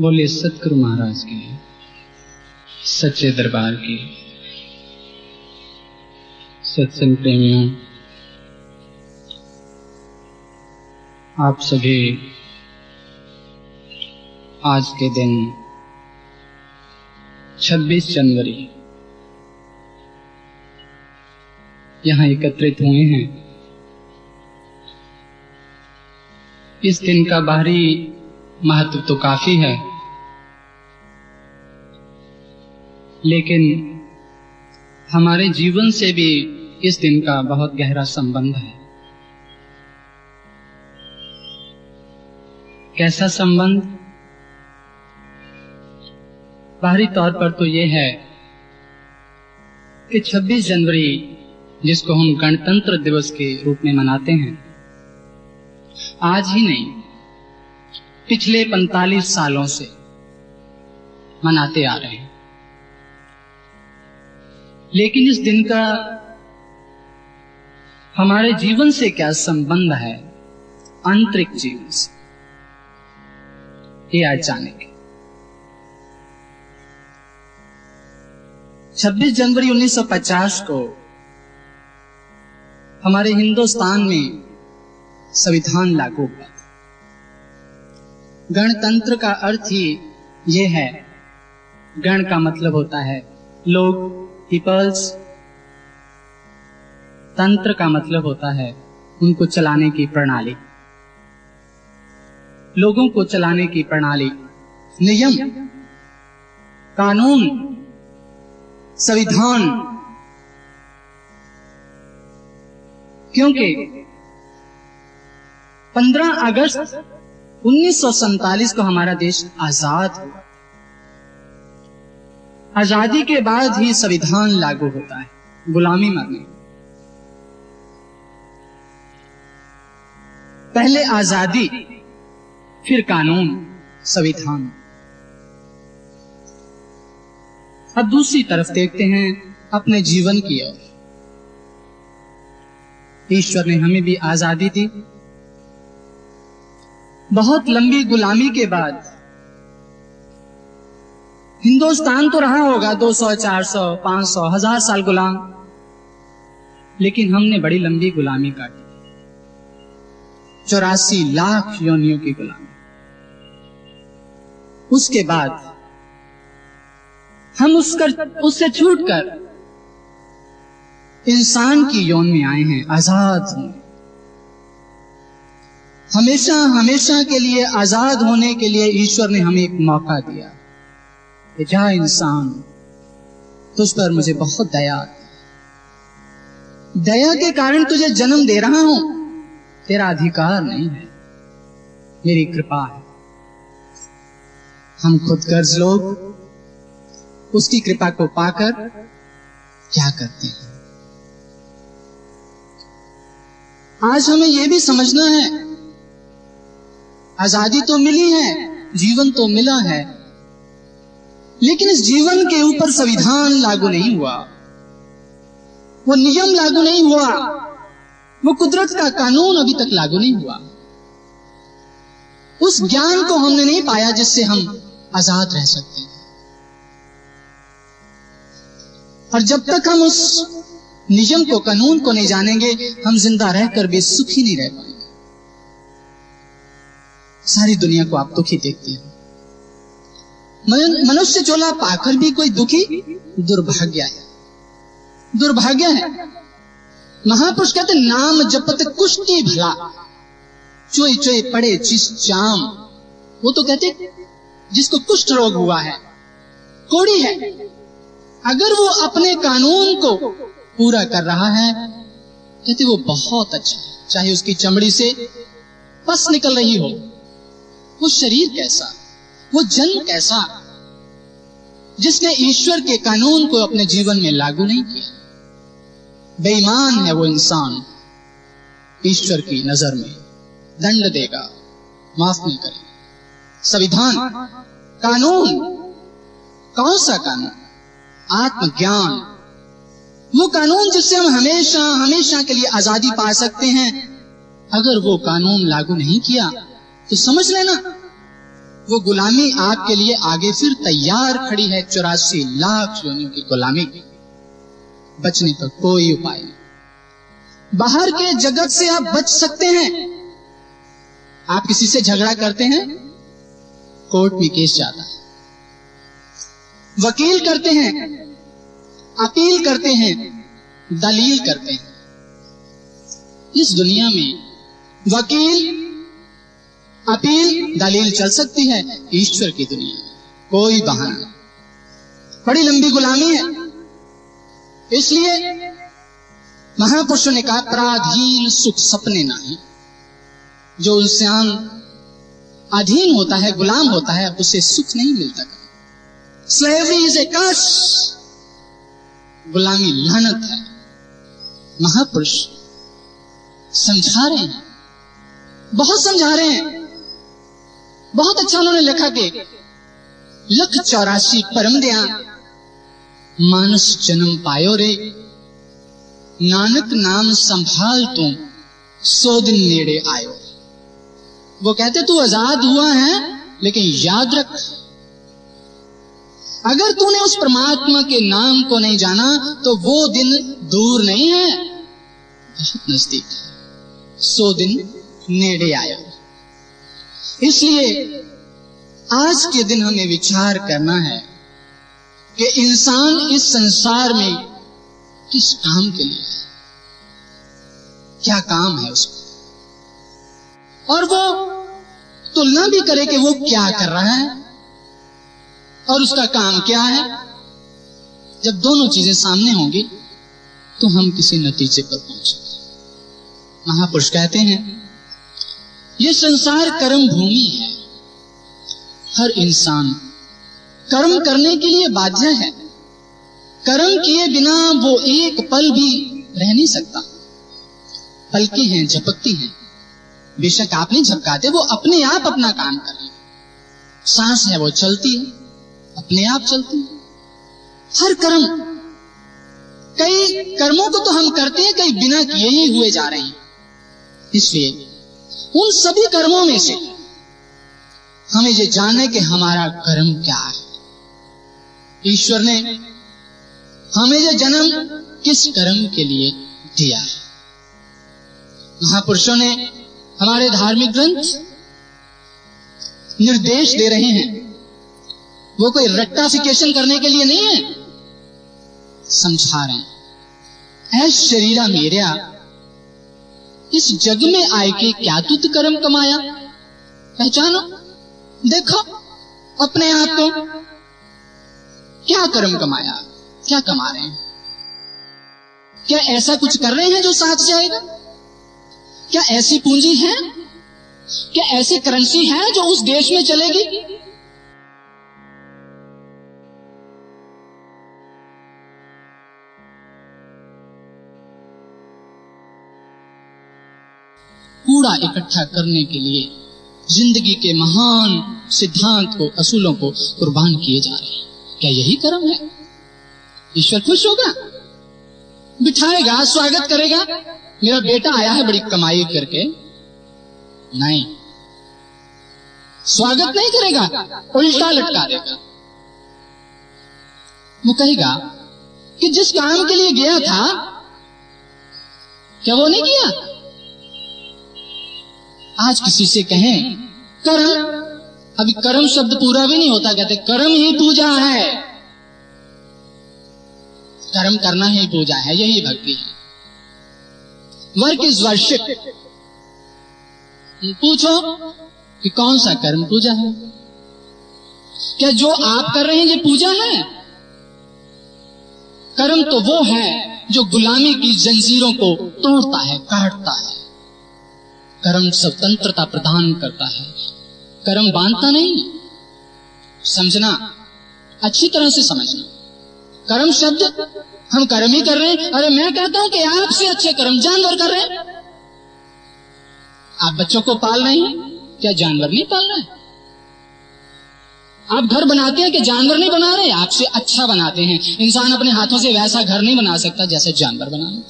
बोले सतगुरु महाराज के सच्चे दरबार के सत्संग प्रेमियों, आप सभी आज के दिन 26 जनवरी यहाँ एकत्रित हुए हैं। इस दिन का बाहरी महत्व तो काफी है, लेकिन हमारे जीवन से भी इस दिन का बहुत गहरा संबंध है। कैसा संबंध? बाहरी तौर पर तो ये है कि 26 जनवरी जिसको हम गणतंत्र दिवस के रूप में मनाते हैं, आज ही नहीं पिछले 45 सालों से मनाते आ रहे हैं। लेकिन इस दिन का हमारे जीवन से क्या संबंध है, आंतरिक जीवन से, ये आज जानेंगे। 26 जनवरी 1950 को हमारे हिंदुस्तान में संविधान लागू हुआ। गणतंत्र का अर्थ ही ये है, गण का मतलब होता है लोग, पीपल्स, तंत्र का मतलब होता है उनको चलाने की प्रणाली, लोगों को चलाने की प्रणाली, नियम, कानून, संविधान। क्योंकि 15 अगस्त 1947 को हमारा देश आजाद हुआ। आजादी के बाद ही संविधान लागू होता है, गुलामी मरने। पहले आजादी, फिर कानून, संविधान। अब दूसरी तरफ देखते हैं अपने जीवन की ओर। ईश्वर ने हमें भी आजादी दी। बहुत लंबी गुलामी के बाद हिंदुस्तान तो रहा होगा 200, 400, 500, 1000 साल गुलाम, लेकिन हमने बड़ी लंबी गुलामी काटी, 84 लाख योनियों की गुलामी। उसके बाद हम उससे छूटकर इंसान की यौन में आए हैं, आजाद होने। हमेशा हमेशा के लिए आजाद होने के लिए ईश्वर ने हमें एक मौका दिया कि जा इंसान, तुझ पर मुझे बहुत दया है, दया के कारण तुझे जन्म दे रहा हूं, तेरा अधिकार नहीं है, मेरी कृपा है। हम खुदगर्ज लोग उसकी कृपा को पाकर क्या करते हैं? आज हमें यह भी समझना है, आजादी तो मिली है, जीवन तो मिला है, लेकिन इस जीवन के ऊपर संविधान लागू नहीं हुआ, वो नियम लागू नहीं हुआ, वो कुदरत का कानून अभी तक लागू नहीं हुआ। उस ज्ञान को हमने नहीं पाया जिससे हम आजाद रह सकते हैं। और जब तक हम उस नियम को, कानून को नहीं जानेंगे, हम जिंदा रहकर भी सुखी नहीं रह पाएंगे। सारी दुनिया को आप दुखी देखते हैं, मनुष्य चोला पाकर भी कोई दुखी दुर्भाग्य है। महापुरुष कहते नाम जपत कुष्टि भला, चोई चोई पड़े जिस चाम। वो तो कहते जिसको कुष्ठ रोग हुआ है, कोड़ी है, अगर वो अपने कानून को पूरा कर रहा है, कहते वो बहुत अच्छा है। चाहे उसकी चमड़ी से पस निकल रही हो, वो शरीर कैसा, वो जन्म कैसा, जिसने ईश्वर के कानून को अपने जीवन में लागू नहीं किया। बेईमान है वो इंसान, ईश्वर की नजर में दंड देगा, माफ नहीं करेगा। संविधान, कानून, कौन सा कानून? आत्मज्ञान, वो कानून जिससे हम हमेशा हमेशा के लिए आजादी पा सकते हैं। अगर वो कानून लागू नहीं किया तो समझ लेना वो गुलामी आपके लिए आगे फिर तैयार खड़ी है। 84 लाख योनियों की गुलामी, बचने का कोई उपाय नहीं। बाहर के जगत से आप बच सकते हैं। आप किसी से झगड़ा करते हैं, कोर्ट में केस जाता है, वकील करते हैं, अपील करते हैं, दलील करते हैं। इस दुनिया में वकील, अपील, दलील चल सकती है। ईश्वर की दुनिया में कोई बहाना नहीं। बड़ी लंबी गुलामी है। इसलिए महापुरुषों ने कहा, पराधीन सुख सपने नहीं। जो इंसान अधीन होता है, गुलाम होता है, उसे सुख नहीं मिलता। स्लेवरी इज ए कर्स, गुलामी लानत है। महापुरुष समझा रहे हैं, बहुत समझा रहे हैं। बहुत अच्छा उन्होंने लिखा कि लख 84 परम दया मानस जन्म पायो रे, नानक नाम संभाल तू सो दिन नेड़े आयो। वो कहते तू आजाद हुआ है, लेकिन याद रख, अगर तूने उस परमात्मा के नाम को नहीं जाना तो वो दिन दूर नहीं है, बहुत नजदीक है। सो दिन नेड़े आया। इसलिए आज के दिन हमें विचार करना है कि इंसान इस संसार में किस काम के लिए है, क्या काम है उसको, और वो तुलना भी करे कि वो क्या कर रहा है और उसका काम क्या है। जब दोनों चीजें सामने होंगी तो हम किसी नतीजे पर पहुंचेंगे। महापुरुष कहते हैं यह संसार कर्म भूमि है, हर इंसान कर्म करने के लिए बाध्य है। कर्म किए बिना वो एक पल भी रह नहीं सकता। पलके हैं, झपकती हैं, बेशक आप नहीं झपकाते, वो अपने आप अपना काम कर रहे हैं। सांस है, वो चलती है, अपने आप चलती है। हर कर्म, कई कर्मों को तो हम करते हैं, कई बिना किए ही हुए जा रहे हैं। इसलिए उन सभी कर्मों में से हमें ये जानना है कि हमारा कर्म क्या है। ईश्वर ने हमें ये जन्म किस कर्म के लिए दिया है। महापुरुषों ने, हमारे धार्मिक ग्रंथ निर्देश दे रहे हैं। वो कोई रेक्टाफिकेशन करने के लिए नहीं है, समझा रहे हैं। ऐ शरीरा मेरा, इस जग में आए के क्या तुत कर्म कमाया, पहचानो, देखो अपने आप को, क्या कर्म कमाया, क्या कमा रहे हैं, क्या ऐसा कुछ कर रहे हैं जो साथ जाएगा, क्या ऐसी पूंजी है, क्या ऐसी करेंसी है जो उस देश में चलेगी। कूड़ा इकट्ठा करने के लिए जिंदगी के महान सिद्धांत को, असूलों को कुर्बान किए जा रहे हैं। क्या यही कर्म है? ईश्वर खुश होगा, बिठाएगा, स्वागत करेगा, मेरा बेटा आया है बड़ी कमाई करके। नहीं, स्वागत नहीं करेगा, उल्टा लटका देगा। वो कहेगा कि जिस काम के लिए गया था क्या वो नहीं किया। आज किसी से कहें कर्म, अभी कर्म शब्द पूरा भी नहीं होता, कहते कर्म ही पूजा है। कर्म करना ही पूजा है, यही भक्ति है। Work is worship. पूछो कि कौन सा कर्म पूजा है? क्या जो आप कर रहे हैं ये पूजा है? कर्म तो वो है जो गुलामी की जंजीरों को तोड़ता है, काटता है। कर्म स्वतंत्रता प्रदान करता है, कर्म बांधता नहीं। समझना, अच्छी तरह से समझना। कर्म शब्द, हम कर्म ही कर रहे हैं। अरे मैं कहता हूं कि आपसे अच्छे कर्म जानवर कर रहे हैं। आप बच्चों को पाल रहे हैं, क्या जानवर नहीं पाल रहे? आप घर बनाते हैं, कि जानवर नहीं बना रहे, आपसे अच्छा बनाते हैं। इंसान अपने हाथों से वैसा घर नहीं बना सकता जैसे जानवर बनाना।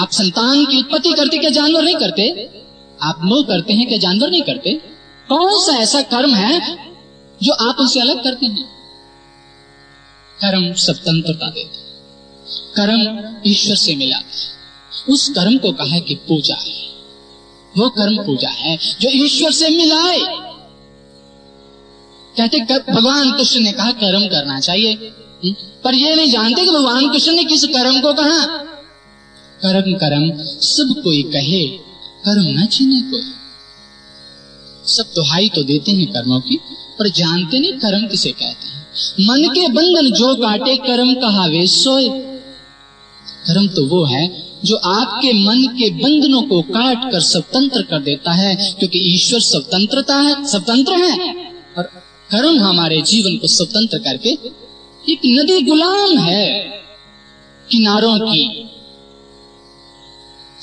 आप संतान की उत्पत्ति करते, क्या जानवर नहीं करते? आप मोह करते हैं, क्या जानवर नहीं करते? कौन सा ऐसा कर्म है जो आप उनसे अलग करते हैं? कर्म स्वतंत्रता देता है, कर्म ईश्वर से मिला है। उस कर्म को कहा है कि पूजा है। वो कर्म पूजा है जो ईश्वर से मिलाए। कहते भगवान कृष्ण ने कहा कर्म करना चाहिए, पर ये नहीं जानते कि भगवान कृष्ण ने किस कर्म को कहा। कर्म कर्म सब कोई कहे, कर्म न छीने कोई। सब दुहाई तो देते हैं कर्मों की, पर जानते नहीं कर्म किसे कहते हैं। मन के बंधन जो काटे कर्म कहावे सोए। कर्म तो वो है जो आपके मन के बंधनों को काट कर स्वतंत्र कर देता है, क्योंकि ईश्वर स्वतंत्र है और कर्म हमारे जीवन को स्वतंत्र करके एक नदी गुलाम है, किनारों की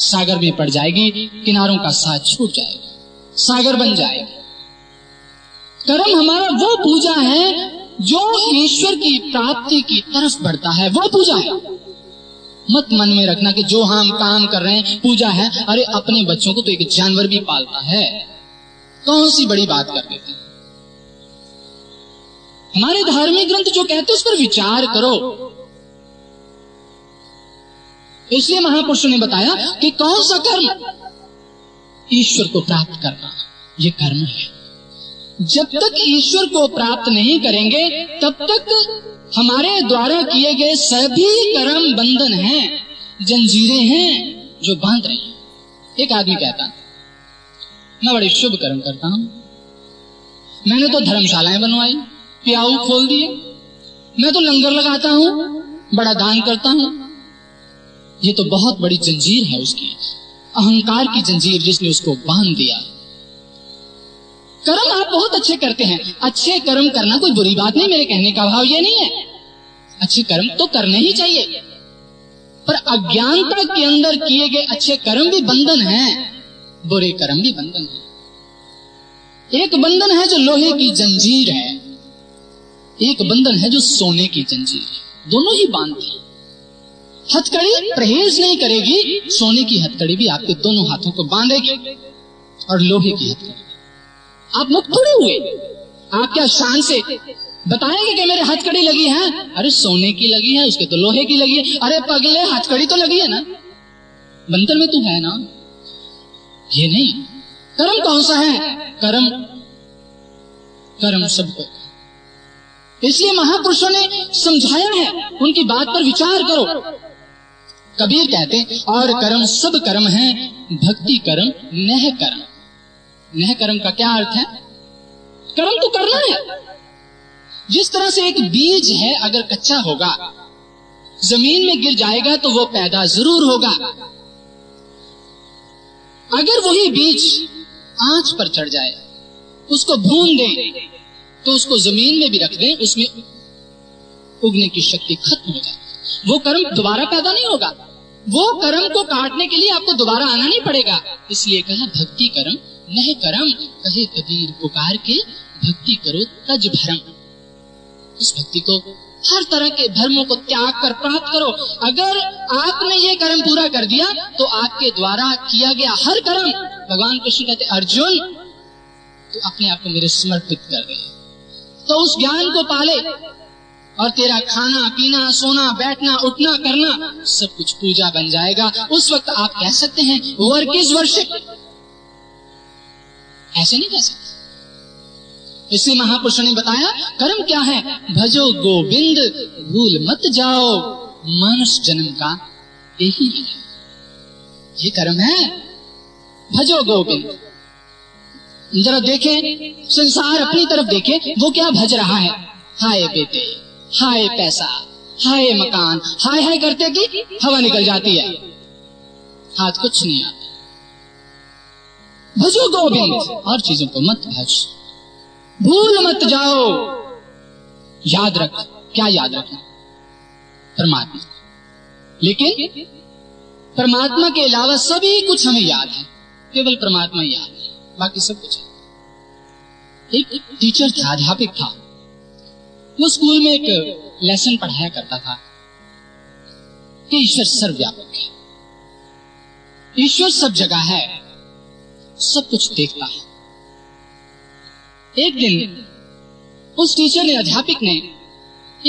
सागर में पड़ जाएगी, किनारों का साथ छूट जाएगा, सागर बन जाएगा। कर्म हमारा वो पूजा है जो ईश्वर की प्राप्ति की तरफ बढ़ता है, वो पूजा है। मत मन में रखना कि जो हम काम कर रहे हैं पूजा है। अरे अपने बच्चों को तो एक जानवर भी पालता है, कौन सी बड़ी बात कर देते हैं। हमारे धार्मिक ग्रंथ जो कहते हैं उस पर विचार करो। इसलिए महापुरुषों ने बताया कि कौन सा कर्म ईश्वर को प्राप्त करना, ये कर्म है। जब तक ईश्वर को प्राप्त नहीं करेंगे तब तक हमारे द्वारा किए गए सभी कर्म बंधन हैं, जंजीरें हैं जो बांध रही हैं। एक आदमी कहता, मैं बड़े शुभ कर्म करता हूं, मैंने तो धर्मशालाएं बनवाई, प्याऊ खोल दिए, मैं तो लंगर लगाता हूं, बड़ा दान करता हूं। ये तो बहुत बड़ी जंजीर है उसकी, अहंकार की जंजीर जिसने उसको बांध दिया। कर्म आप बहुत अच्छे करते हैं, अच्छे कर्म करना कोई बुरी बात नहीं, मेरे कहने का भाव ये नहीं है। अच्छे कर्म तो करने ही चाहिए, पर अज्ञानता के अंदर किए गए अच्छे कर्म भी बंधन हैं, बुरे कर्म भी बंधन हैं। एक बंधन है जो लोहे की जंजीर है, एक बंधन है जो सोने की जंजीर है, दोनों ही बांधते हैं। हथकड़ी परहेज नहीं करेगी, सोने की हथकड़ी भी आपके दोनों हाथों को बांधेगी, और लोहे की हथकड़ी। आप मुक्त थोड़े हुए, आप क्या शान से बताएंगे कि मेरे हथकड़ी लगी है? अरे सोने की लगी है, उसके तो लोहे की लगी है। अरे पगले, हथकड़ी तो लगी है ना, बंधन में तू है ना। ये नहीं, कर्म कौन सा है? कर्म कर्म सबको। इसलिए महापुरुषों ने समझाया है, उनकी बात पर विचार करो। कबीर कहते, और कर्म सब कर्म है, भक्ति कर्म नह कर्म। नह कर्म का क्या अर्थ है? कर्म तो करना है। जिस तरह से एक बीज है, अगर कच्चा होगा, जमीन में गिर जाएगा तो वो पैदा जरूर होगा। अगर वही बीज आंच पर चढ़ जाए, उसको भून दें, तो उसको जमीन में भी रख दें, उसमें उगने की शक्ति खत्म हो जाए, वो कर्म दोबारा पैदा नहीं होगा। वो कर्म को काटने के लिए आपको दोबारा आना नहीं पड़ेगा। इसलिए कहा भक्ति कर्म नह कर्म, कहे कबीर पुकार के भक्ति करो तज भरम। उस भक्ति को, हर तरह के धर्मों को त्याग कर प्राप्त करो। अगर आपने ये कर्म पूरा कर दिया तो आपके द्वारा किया गया हर कर्म, भगवान कृष्ण कहते अर्जुन तो अपने आप को मेरे समर्पित कर दे, तो उस ज्ञान को पाले। और तेरा खाना पीना, सोना, बैठना, उठना, करना सब कुछ पूजा बन जाएगा। उस वक्त आप कह सकते हैं वर्क इज वर्शिप, ऐसे नहीं कह सकते। इसलिए महापुरुषों ने बताया कर्म क्या है, भजो गोविंद भूल मत जाओ, मानस जन्म का यही है, ये कर्म है, भजो गोविंद। जरा देखें, संसार अपनी तरफ देखे, वो क्या भज रहा है? हाय बेटे, हाय पैसा, हाय मकान, हाय हाय करते कि हवा निकल जाती है, हाथ कुछ नहीं आता। भजो गोविंद, और चीजों को मत भज, भूल मत जाओ। याद रख, क्या याद रखना? परमात्मा। लेकिन परमात्मा के अलावा सभी कुछ हमें याद है, केवल परमात्मा ही याद है, बाकी सब कुछ है। एक टीचर था, अध्यापक था, वो स्कूल में एक लेसन पढ़ाया करता था कि ईश्वर सर्वव्यापक है, ईश्वर सब जगह है, सब कुछ देखता है, एक दिन उस टीचर ने अध्यापक ने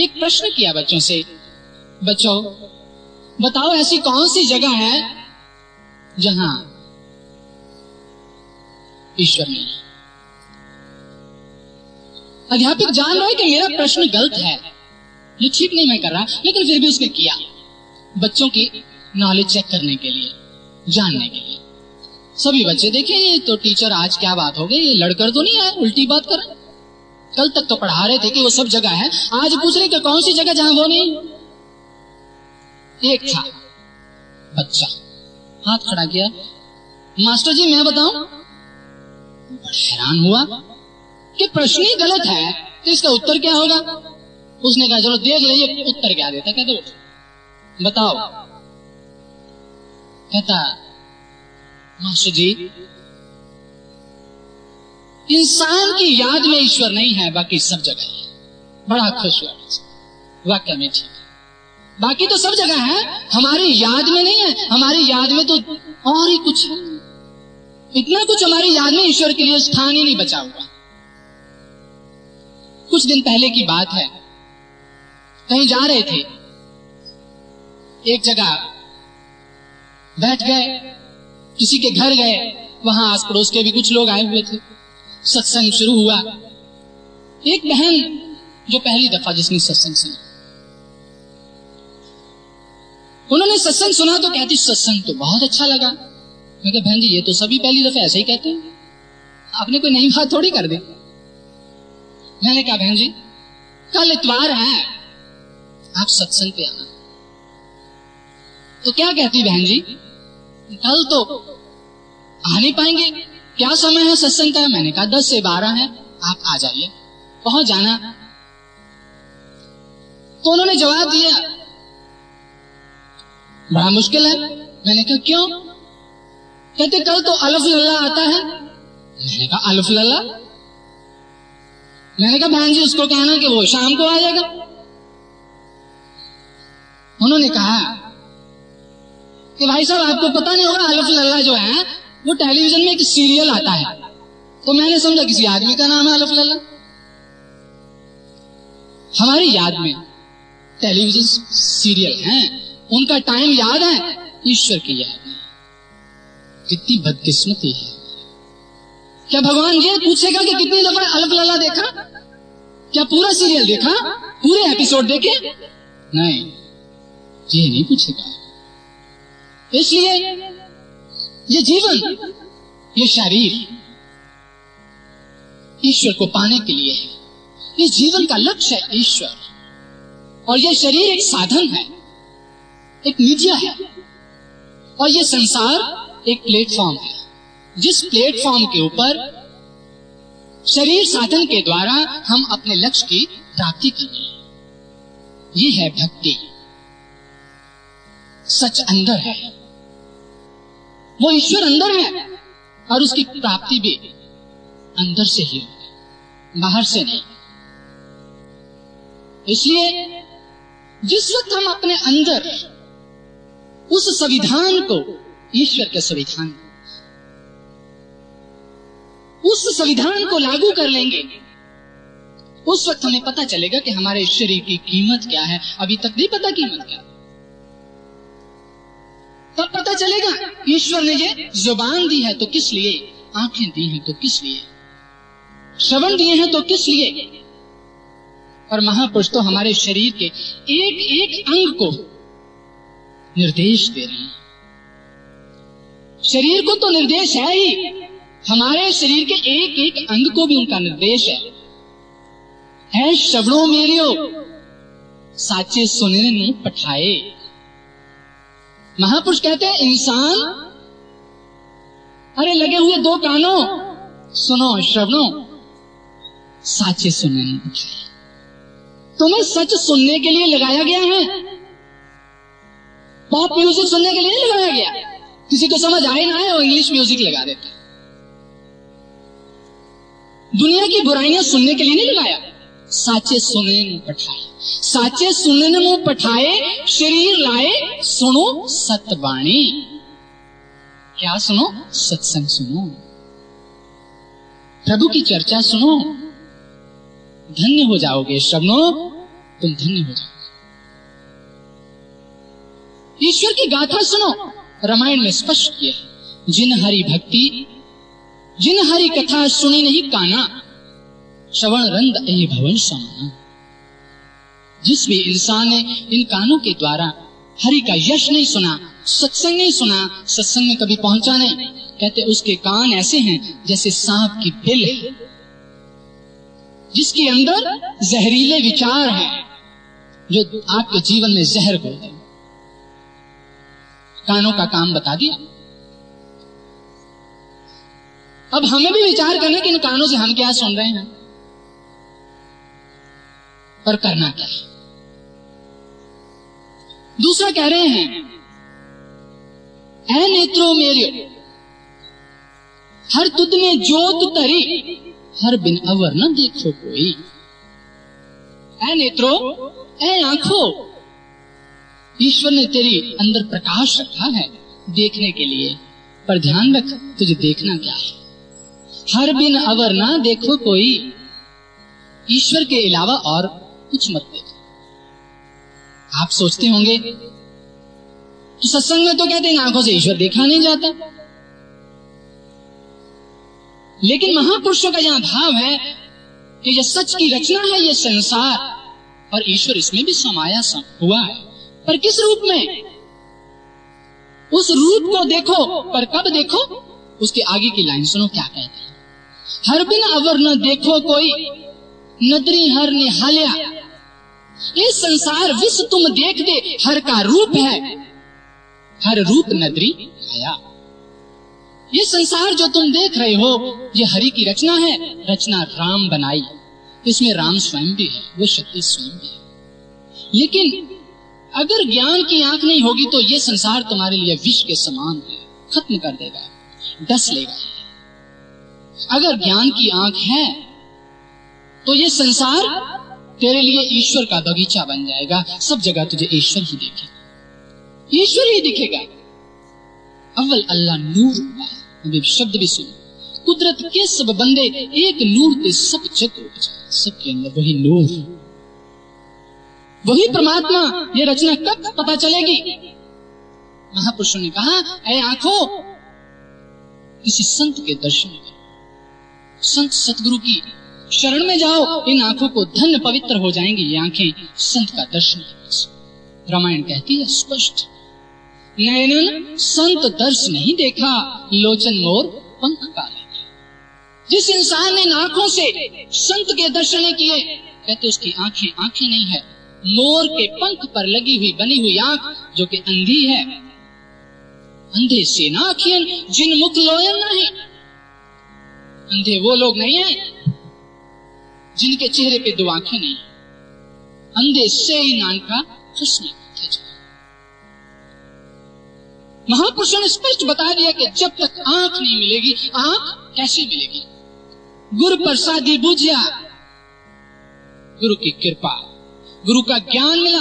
एक प्रश्न किया बच्चों से, बच्चों बताओ ऐसी कौन सी जगह है जहां ईश्वर नहीं। अध्यापक जान रहे कि मेरा प्रश्न गलत है, ये ठीक नहीं मैं कर रहा, लेकिन फिर भी उसने किया बच्चों की नॉलेज चेक करने के लिए, जानने के लिए। सभी बच्चे देखे ये तो टीचर आज क्या बात हो गई, ये लड़कर तो नहीं आए, उल्टी बात कर रहे, कल तक तो पढ़ा रहे थे कि वो सब जगह है, आज पूछ रहे कि कौन सी जगह जहां वो नहीं। एक था बच्चा, हाथ खड़ा किया, मास्टर जी मैं बताऊं। हैरान हुआ कि प्रश्न ही गलत है तो इसका उत्तर क्या होगा। उसने कहा चलो देख लीजिए उत्तर क्या देता। कहते बताओ। कहता मास्टर जी इंसान की याद में ईश्वर नहीं है, बाकी सब जगह है। बड़ा खुश हुआ, वाक्य में ठीक है, बाकी तो सब जगह है, हमारी याद में नहीं है, हमारी याद में तो और ही कुछ है, इतना कुछ हमारी याद में ईश्वर के लिए स्थान ही नहीं बचा हुआ। कुछ दिन पहले की बात है, कहीं जा रहे थे, एक जगह बैठ गए, किसी के घर गए, वहां आस पड़ोस के भी कुछ लोग आए हुए थे। सत्संग शुरू हुआ। एक बहन जो पहली दफा जिसने सत्संग सुना, उन्होंने सत्संग सुना तो कहती सत्संग तो बहुत अच्छा लगा। मैं कहा बहन जी ये तो सभी पहली दफा ऐसे ही कहते हैं, आपने कोई नई बात थोड़ी कर दी। मैंने कहा बहन जी कल इतवार है, आप सत्संग पे आना। तो क्या कहती बहन जी कल तो आ नहीं पाएंगे, क्या समय है सत्संग का। मैंने कहा 10 से 12 है, आप आ जाइए, पहुंच जाना। तो उन्होंने जवाब दिया बड़ा मुश्किल है। मैंने कहा क्यों। कहते कल तो अल्फ लल्ला आता है। मैंने कहा अल्फ लल्ला। मैंने कहा बहन जी उसको कहना कि वो शाम को आ जाएगा। उन्होंने कहा कि भाई साहब आपको पता नहीं होगा, अल्फ लल्ला जो है वो टेलीविजन में एक सीरियल आता है, तो मैंने समझा किसी आदमी का नाम है अल्फ लल्ला। हमारी याद में टेलीविजन सीरियल हैं, उनका टाइम याद है, ईश्वर की याद में। कितनी बदकिस्मती है। क्या भगवान ये पूछेगा कि कितनी दफा अल्फ लल्ला देखा, क्या पूरा सीरियल देखा, पूरे एपिसोड देखे? नहीं, ये नहीं पूछेगा। इसलिए ये जीवन, ये शरीर ईश्वर को पाने के लिए है। इस जीवन का लक्ष्य है ईश्वर, और ये शरीर एक साधन है, एक मीडिया है, और ये संसार एक प्लेटफॉर्म है, जिस प्लेटफॉर्म के ऊपर शरीर साधन के द्वारा हम अपने लक्ष्य की प्राप्ति करते हैं। ये है भक्ति। सच अंदर है, वो ईश्वर अंदर है, और उसकी प्राप्ति भी अंदर से ही होगी, बाहर से नहीं। इसलिए जिस वक्त हम अपने अंदर उस संविधान को, ईश्वर के संविधान, उस संविधान को लागू कर लेंगे, उस वक्त हमें पता चलेगा कि हमारे शरीर की कीमत क्या है। अभी तक नहीं पता कीमत क्या है, तब पता चलेगा। ईश्वर ने ये जुबान दी है तो किस लिए, आंखें दी हैं तो किस लिए, श्रवण दिए हैं तो किस लिए। और महापुरुष तो हमारे शरीर के एक एक अंग को निर्देश दे रहे हैं। शरीर को तो निर्देश है ही, हमारे शरीर के एक एक अंग को भी उनका निर्देश है। श्रवणों मेरियो साचे सुनने नहीं पठाए। महापुरुष कहते हैं इंसान, अरे लगे हुए 2 कानों सुनो, श्रवणो साचे सुनने नहीं, तुम्हें सच सुनने के लिए लगाया गया है, पॉप म्यूजिक सुनने के लिए नहीं लगाया गया। किसी को समझ आए ना आए वो इंग्लिश म्यूजिक लगा देता। दुनिया की बुराइयां सुनने के लिए नहीं लगाया, साचे सुनने नहीं पठाए। साचे सुनने मुंह पठाए, शरीर लाए, सुनो सतवाणी। क्या सुनो? सत्संग सुनो। प्रभु की चर्चा सुनो, धन्य हो जाओगे श्रवणो, तुम धन्य हो जाओगे। ईश्वर की गाथा सुनो, रामायण में स्पष्ट किया है, जिन हरि भक्ति जिन हरि कथा सुनी नहीं काना, श्रवण रंद एहि भवन समाना। जिस भी इंसान ने इन कानों के द्वारा हरि का यश नहीं सुना, सत्संग नहीं सुना, सत्संग में कभी पहुंचा नहीं, कहते उसके कान ऐसे हैं जैसे सांप की बिल है, जिसके अंदर जहरीले विचार हैं जो आपके जीवन में जहर घोल दें। कानों का काम बता दिया, अब हमें भी विचार करना कि इन कानों से हम क्या सुन रहे हैं और करना क्या है। दूसरा कह रहे हैं, ऐ नेत्रो मेरियो हर तुद में ज्योत तरी, हर बिन अवर न देखो कोई। ऐ नेत्रो, ऐ आंखो, ईश्वर ने तेरी अंदर प्रकाश रखा है देखने के लिए, पर ध्यान रख तुझे देखना क्या है। हर बिन अवर ना देखो कोई, ईश्वर के अलावा और कुछ मत देखो। आप सोचते होंगे तो सत्संग में तो कहते हैं आंखों से ईश्वर देखा नहीं जाता, लेकिन महापुरुषों का यहां भाव है कि यह सच की रचना है, यह संसार, और ईश्वर इसमें भी समाया हुआ है, पर किस रूप में। उस रूप को देखो, पर कब देखो, उसके आगे की लाइन सुनो क्या कहते हैं। हर बिन अवर न देखो कोई, नदरी हर निहाल्या, इस संसार विश्व तुम देख दे, हर का रूप है, हर रूप नदरी आया। ये संसार जो तुम देख रहे हो ये हरि की रचना है, रचना राम बनाई, इसमें राम स्वयं भी है, वो शक्ति स्वयं भी है। लेकिन अगर ज्ञान की आंख नहीं होगी तो ये संसार तुम्हारे लिए विष के समान है, खत्म कर देगा, डस लेगा। अगर ज्ञान की आंख है तो ये संसार तेरे लिए ईश्वर का बगीचा बन जाएगा, सब जगह तुझे ईश्वर ही देखेगा, ईश्वर ही दिखेगा। अव्वल अल्लाह नूर है, शब्द भी सुनो, कुदरत के सब बंदे एक नूर ते सब जग उपजाए, सबके अंदर वही नूर, वही परमात्मा। ये रचना कब पता चलेगी? महापुरुषों ने कहा, ऐ आंखों, किसी संत के दर्शन करो, संत सतगुरु की शरण में जाओ, इन आंखों को धन्य पवित्र हो जाएंगी ये आंखें संत का दर्शन। रामायण कहती है स्पष्ट, नयनन संत दर्श नहीं देखा, लोचन मोर पंख काले। जिस इंसान ने आंखों से संत के दर्शन किए, कहते उसकी आंखें आंखें नहीं है, मोर के पंख पर लगी हुई बनी हुई आंख जो कि अंधी है। अंधे से ना आंखें जिन मुख लोयन नहीं, अंधे वो लोग नहीं हैं जिनके चेहरे पे दो आंखें नहीं, अंधे से ही नान का हंसने। महापुरुषों ने स्पष्ट बता दिया कि जब तक आंख नहीं मिलेगी, आंख कैसे मिलेगी? गुरु प्रसादी बुझिया, गुरु की कृपा, गुरु का ज्ञान मिला,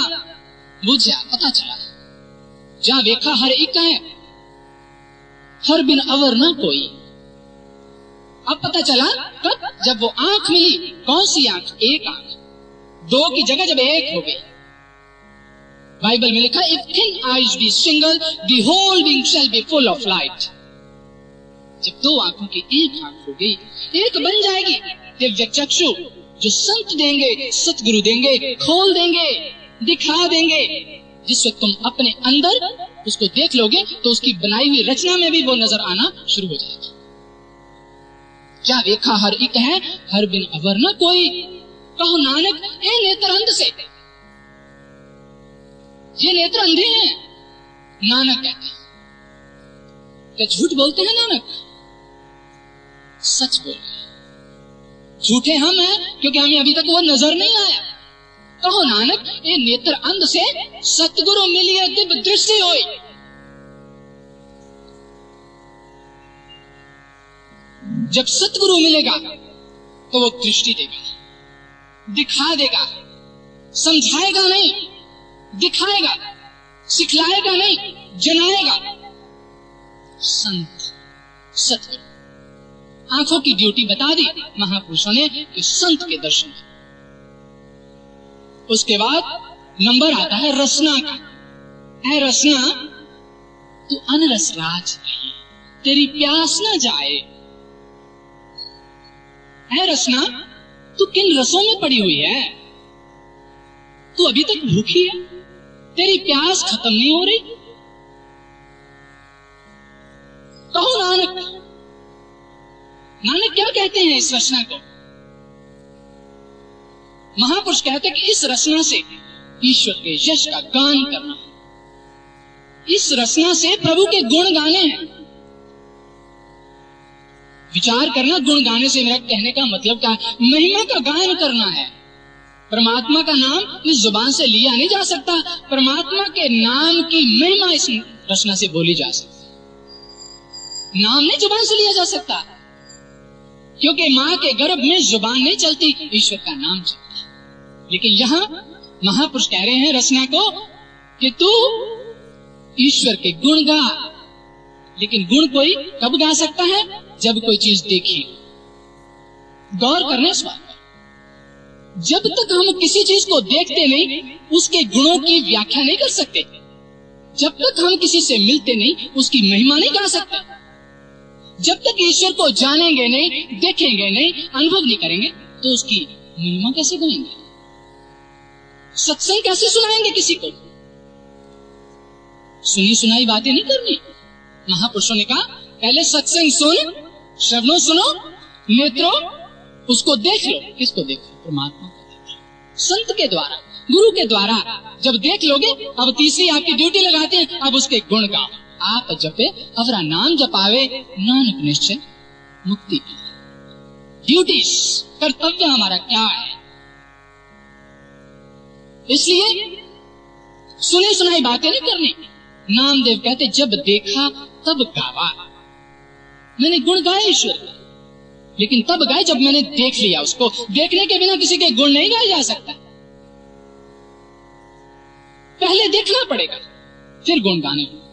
बुझिया पता चला, जहां देखा हर एक है, हर बिन अवर ना कोई। अब पता चला कब? जब वो आंख मिली, कौन सी आंख? एक आंख, दो की जगह जब एक हो गई। बाइबल में लिखा, if thine eyes be single the whole wing shall be full of light. जब दो आंखों की एक आंख हो गई, एक बन जाएगी दिव्य चक्षु, जो संत देंगे, सतगुरु देंगे, खोल देंगे, दिखा देंगे। जिस वक्त तुम अपने अंदर उसको देख लोगे तो उसकी बनाई हुई रचना में भी वो नजर आना शुरू हो जाएगी। क्या देखा हर एक है, हर बिन अवर न कोई, कहो नानक ए नेत्र अंध से। ये नेत्र अंधे हैं, नानक कहते हैं। क्या झूठ बोलते हैं नानक? सच बोल रहे हैं, झूठे हम हैं क्योंकि हमें अभी तक वो नजर नहीं आया। कहो नानक ये नेत्र अंध से, सतगुरु मिलिए दिव्य दृष्टि होई। जब सतगुरु मिलेगा तो वो दृष्टि देगा, दिखा देगा, समझाएगा नहीं, दिखाएगा, सिखलाएगा नहीं, जनाएगा। संत सत्य आंखों की ड्यूटी बता दी महापुरुषों ने कि संत के दर्शन। उसके बाद नंबर आता है रसना का। ऐ रसना तू अनरस राज नहीं, तेरी प्यास ना जाए। ऐ रसना तू किन रसों में पड़ी हुई है, तू अभी तक भूखी है, तेरी प्यास खत्म नहीं हो रही। कहो नानक, नानक क्या कहते हैं इस रचना को? महापुरुष कहते हैं कि इस रचना से ईश्वर के यश का गान करना, इस रचना से प्रभु के गुण गाने हैं। विचार करना, गुण गाने से मेरा कहने का मतलब क्या है? महिमा का गान करना है। परमात्मा का नाम इस जुबान से लिया नहीं जा सकता, परमात्मा के नाम की महिमा इस रचना से बोली जा सकती, नाम नहीं जुबान से लिया जा सकता, क्योंकि माँ के गर्भ में जुबान नहीं चलती, ईश्वर का नाम चलता। लेकिन यहाँ महापुरुष कह रहे हैं रचना को कि तू ईश्वर के गुण गा। लेकिन गुण कोई कब गा सकता है? जब कोई चीज देखी। गौर करना इस बात, जब तक हम किसी चीज को देखते नहीं उसके गुणों की व्याख्या नहीं कर सकते, जब तक हम किसी से मिलते नहीं उसकी महिमा नहीं गा सकते, जब तक ईश्वर को जानेंगे नहीं, देखेंगे नहीं, अनुभव नहीं करेंगे तो उसकी महिमा कैसे गाएंगे? सत्संग कैसे सुनाएंगे किसी को? सुनी सुनाई बातें नहीं करनी। महापुरुषों ने कहा पहले सत्संग सुन, श्रवणों सुनो, नेत्रों उसको देख लो। किसको देख? परमात्मा को देख। संत के द्वारा, गुरु के द्वारा जब देख लोगे, अब तीसरी आपकी ड्यूटी लगाते हैं, अब उसके गुण गाओ। आप जपे अवरा नाम जपावे, नानक निश्चय मुक्ति की। ड्यूटीज, कर्तव्य हमारा क्या है? इसलिए सुनी सुनाई बातें नहीं करनी। नामदेव कहते जब देखा तब गावा। मैंने गुण गाए ईश्वर का, लेकिन तब गाए जब मैंने देख लिया उसको। देखने के बिना किसी के गुण नहीं गाए जा सकता, पहले देखना पड़ेगा फिर गुण गाने होंगे।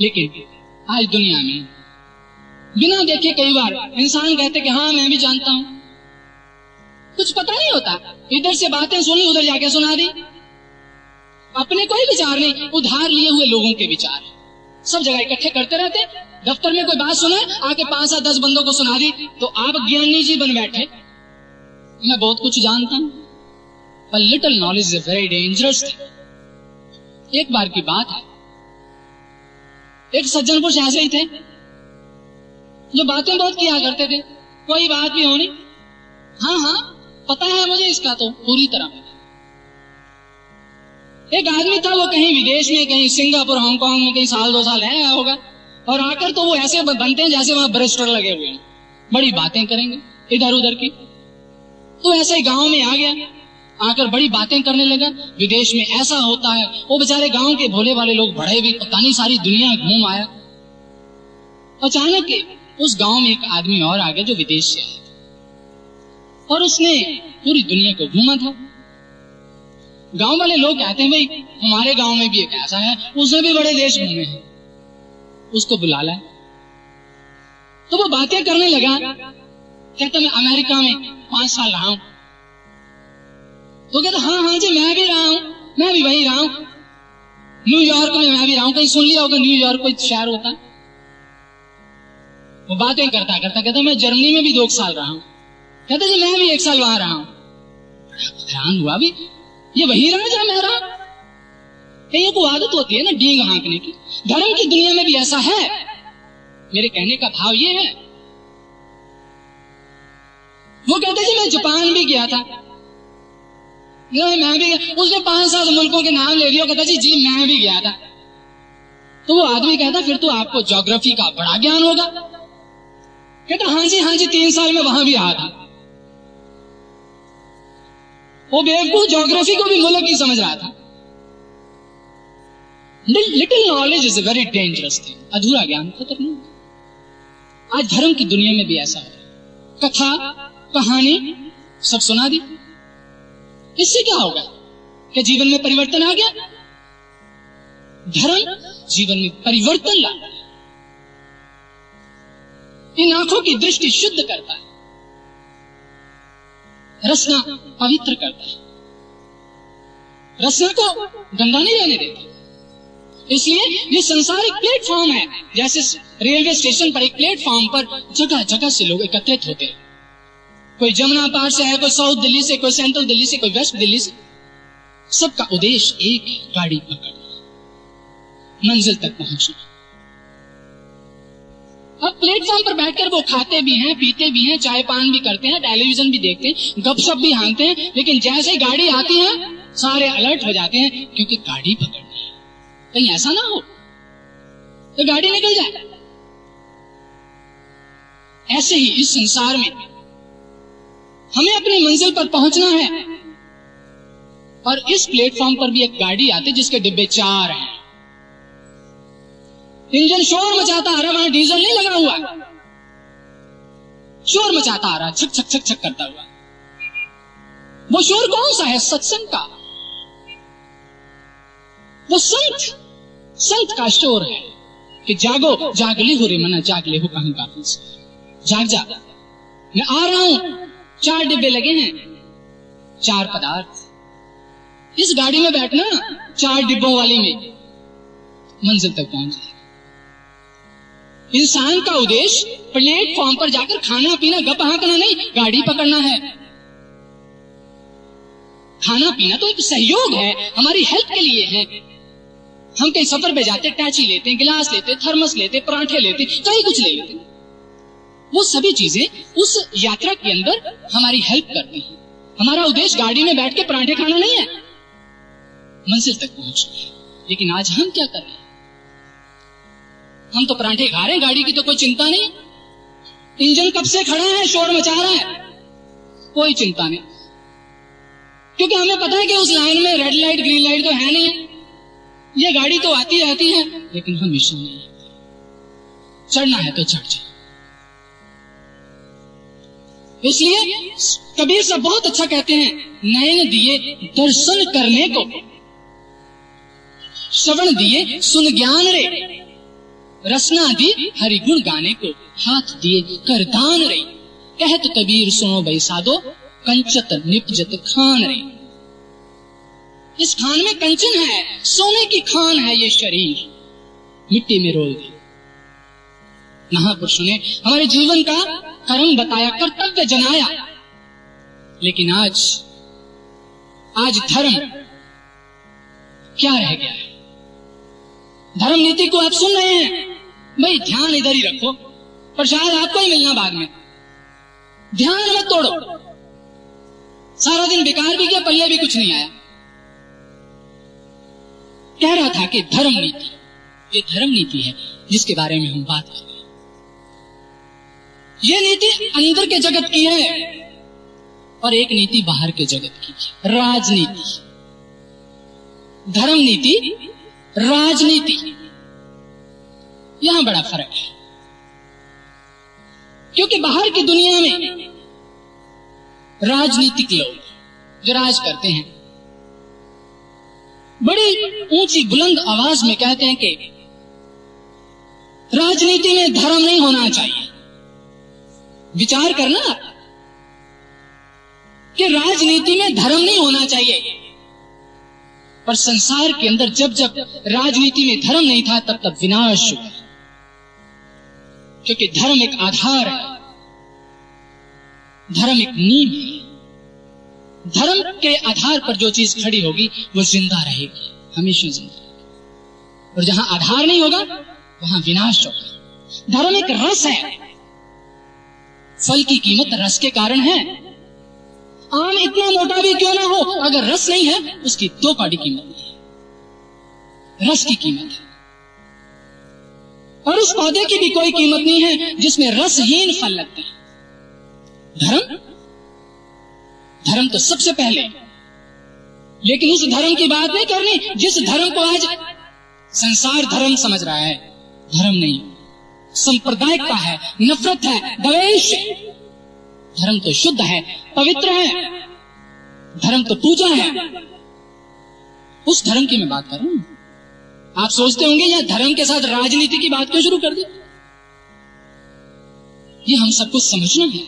लेकिन आज दुनिया में बिना देखे कई बार इंसान कहते कि हाँ मैं भी जानता हूं, कुछ पता नहीं होता, इधर से बातें सुनी उधर जाके सुना दी। अपने कोई विचार नहीं, उधार लिए हुए लोगों के विचार सब जगह इकट्ठे करते रहते। दफ्तर में कोई बात सुना आके 5 या 10 बंदों को सुना दी, तो आप ज्ञानी जी बन बैठे, मैं बहुत कुछ जानता हूं। पर little knowledge is very dangerous thing. एक बार की बात है, एक सज्जन पुरुष ऐसे ही थे जो बातें बहुत किया करते थे, कोई बात भी होनी, हाँ हाँ पता है मुझे इसका तो पूरी तरह। एक आदमी था, वो कहीं विदेश में, कहीं सिंगापुर हांगकांग में कहीं 1-2 साल रहा होगा, और आकर तो वो ऐसे बनते हैं जैसे वहां ब्रिस्टर लगे हुए हैं, बड़ी बातें करेंगे इधर उधर की। तो ऐसे ही गांव में आ गया, आकर बड़ी बातें करने लगा, विदेश में ऐसा होता है। वो बेचारे गांव के भोले वाले लोग बड़े भी, पता नहीं सारी दुनिया घूम आया। अचानक उस गांव में एक आदमी और आ गया जो विदेश से आया था, और उसने पूरी दुनिया को घूमा था। गाँव वाले लोग कहते हैं भाई हमारे गाँव में भी एक ऐसा है, उसने भी बड़े देश घूमे हैं, उसको बुला लाए। तो वो बातें करने लगा, कहता मैं अमेरिका में 5 साल रहा हूं। तो कहता हाँ हाँ जी मैं भी रहा हूं, मैं भी वही रहा हूं, न्यूयॉर्क में मैं भी रहा हूं। कहीं सुन लिया होगा न्यूयॉर्क कोई शहर होता। वो बातें करता करता कहता मैं जर्मनी में भी 2 साल रहा हूं। कहता जी मैं भी 1 साल वहां रहा हूं। हैरान हुआ भी ये वही रहा जहां मैं रहा। ये को आदत होती है ना डींग हाँकने की। धर्म की दुनिया में भी ऐसा है। मेरे कहने का भाव ये है। वो कहते जी मैं जापान भी गया था, मैं भी गया। उसने 5-7 मुल्कों के नाम ले लिया, कहता जी मैं भी गया था। तो वो आदमी कहता फिर तो आपको ज्योग्राफी का बड़ा ज्ञान होगा। कहता हाँ जी 3 साल में वहां भी रहा था। वो बेवकूफ ज्योग्राफी को भी मुल्क नहीं समझ रहा था। Little knowledge is a very dangerous thing. अधूरा ज्ञान खतरनाक। आज धर्म की दुनिया में भी ऐसा है। कथा कहानी सब सुना दी। इससे क्या होगा? क्या जीवन में परिवर्तन आ गया? धर्म जीवन में परिवर्तन ला। इन आंखों की दृष्टि शुद्ध करता है, रसना पवित्र करता है, रसना को गंदा नहीं रहने देता। इसलिए ये संसार एक प्लेटफॉर्म है, जैसे रेलवे स्टेशन पर एक प्लेटफॉर्म पर जगह जगह से लोग एकत्रित होते हैं। कोई जमुना पार से है, कोई साउथ दिल्ली से, कोई सेंट्रल दिल्ली से, कोई वेस्ट दिल्ली से। सबका उद्देश्य एक गाड़ी पकड़ना, मंजिल तक पहुंचना। अब प्लेटफॉर्म पर बैठकर वो खाते भी हैं, पीते भी हैं, चाय पान भी करते हैं, टेलीविजन भी देखते हैं, गपशप भी हानते हैं, लेकिन जैसे ही गाड़ी आती है सारे अलर्ट हो जाते हैं, क्योंकि गाड़ी पकड़नी है, कहीं ऐसा ना हो तो गाड़ी निकल जाए। ऐसे ही इस संसार में हमें अपनी मंजिल पर पहुंचना है, और इस प्लेटफॉर्म पर भी एक गाड़ी आती है जिसके डिब्बे 4 हैं। इंजन शोर मचाता आ रहा, वहां डीजल नहीं लगा हुआ, शोर मचाता आ रहा, छक छक छक छक करता हुआ। वो शोर कौन सा है? सत्संग का, वो संत का शोर है कि जागो, जागले हो रे मना, जागले हो कहां का, जाग जा, मैं आ रहा हूं। 4 डिब्बे लगे हैं, 4 पदार्थ। इस गाड़ी में बैठना 4 डिब्बों वाली में, मंजिल तक पहुंच जाए। इंसान का उद्देश्य प्लेटफॉर्म पर जाकर खाना पीना गप हांकना नहीं, गाड़ी पकड़ना है। खाना पीना तो एक सहयोग है, हमारी हेल्प के लिए है। हम कहीं सफर पे जाते, टैची लेते, गिलास लेते, थर्मस लेते, पराठे लेते, कहीं कुछ ले लेते। वो सभी चीजें उस यात्रा के अंदर हमारी हेल्प करती है। हमारा उद्देश्य गाड़ी में बैठ के पराठे खाना नहीं है, मंजिल तक पहुंचना है। लेकिन आज हम क्या कर रहे हैं? हम तो परांठे खा रहे हैं, गाड़ी की तो कोई चिंता नहीं। इंजन कब से खड़ा है, शोर मचा रहा है, कोई चिंता नहीं, क्योंकि हमें पता है कि उस लाइन में रेड लाइट ग्रीन लाइट तो है नहीं। ये गाड़ी तो आती रहती है, लेकिन हमेशा नहीं। चढ़ना है तो चढ़ जाए। इसलिए कबीर साहब बहुत अच्छा कहते हैं, नयन दिए दर्शन करने को, श्रवण दिए सुन ज्ञान रे, रसना दी हरि गुण गाने को, हाथ दिए कर दान रही, कहत कबीर सुनो भाई साधो, कंचत निपजत खान रही। इस खान में कंचन है, सोने की खान है ये शरीर, मिट्टी में रोल दी। महापुरुषों ने हमारे जीवन का कर्म बताया, कर्तव्य जनाया, लेकिन आज धर्म क्या रह गया है? धर्म नीति को आप सुन रहे हैं, भाई ध्यान इधर ही रखो, प्रसाद आपको ही मिलना बाद में, ध्यान मत तोड़ो। सारा दिन बेकार भी गया, पल्ले भी कुछ नहीं आया। कह रहा था कि धर्म नीति, ये धर्म नीति है जिसके बारे में हम बात कर रहे हैं। ये नीति अंदर के जगत की है, और एक नीति बाहर के जगत की, राजनीति। धर्म नीति, राजनीति, यहां बड़ा फर्क है। क्योंकि बाहर की दुनिया में राजनीतिक लोग जो राज करते हैं, बड़ी ऊंची बुलंद आवाज में कहते हैं कि राजनीति में धर्म नहीं होना चाहिए। विचार करना कि राजनीति में धर्म नहीं होना चाहिए, पर संसार के अंदर जब जब राजनीति में धर्म नहीं था, तब तब विनाश हुआ। क्योंकि धर्म एक आधार है, धर्म एक नींव है। धर्म के आधार पर जो चीज खड़ी होगी वो जिंदा रहेगी, हमेशा जिंदा रहेगी, और जहां आधार नहीं होगा वहां विनाश होगा। धर्म एक रस है, फल की कीमत रस के कारण है। आम इतना मोटा भी क्यों ना हो, अगर रस नहीं है उसकी 2 कौड़ी कीमत है, रस की कीमत है। और उस पौधे की भी कोई कीमत नहीं है जिसमें रसहीन फल लगते हैं। धर्म तो सबसे पहले, लेकिन उस धर्म की बात नहीं करनी जिस धर्म को आज संसार धर्म समझ रहा है। धर्म नहीं, सांप्रदायिकता है, नफरत है, द्वेष। धर्म तो शुद्ध है, पवित्र है, धर्म तो पूजा है। उस धर्म की मैं बात कर रहा हूं। आप सोचते होंगे यह धर्म के साथ राजनीति की बात क्यों शुरू कर दी? ये हम सबको समझना है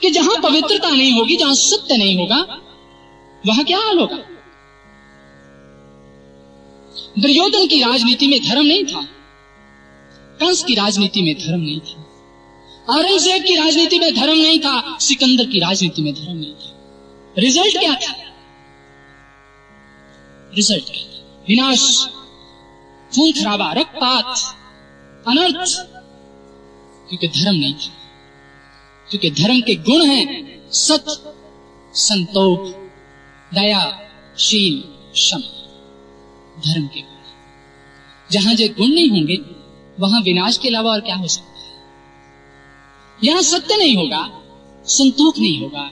कि जहां पवित्रता नहीं होगी, जहां सत्य नहीं होगा, वहां क्या हाल होगा। दुर्योधन की राजनीति में धर्म नहीं था, कंस की राजनीति में धर्म नहीं था, औरंगजेब की राजनीति में धर्म नहीं था, सिकंदर की राजनीति में धर्म नहीं था। रिजल्ट क्या था? रिजल्ट क्या था? विनाश, खून खराबा, रक्तपात, अनर्थ। क्योंकि धर्म नहीं था। क्योंकि धर्म के गुण हैं सत्य, संतोष, दया, शील, क्षम। धर्म के गुण, जहां जो गुण नहीं होंगे वहां विनाश के अलावा और क्या हो सकता है। यहां सत्य नहीं होगा, संतोष नहीं होगा,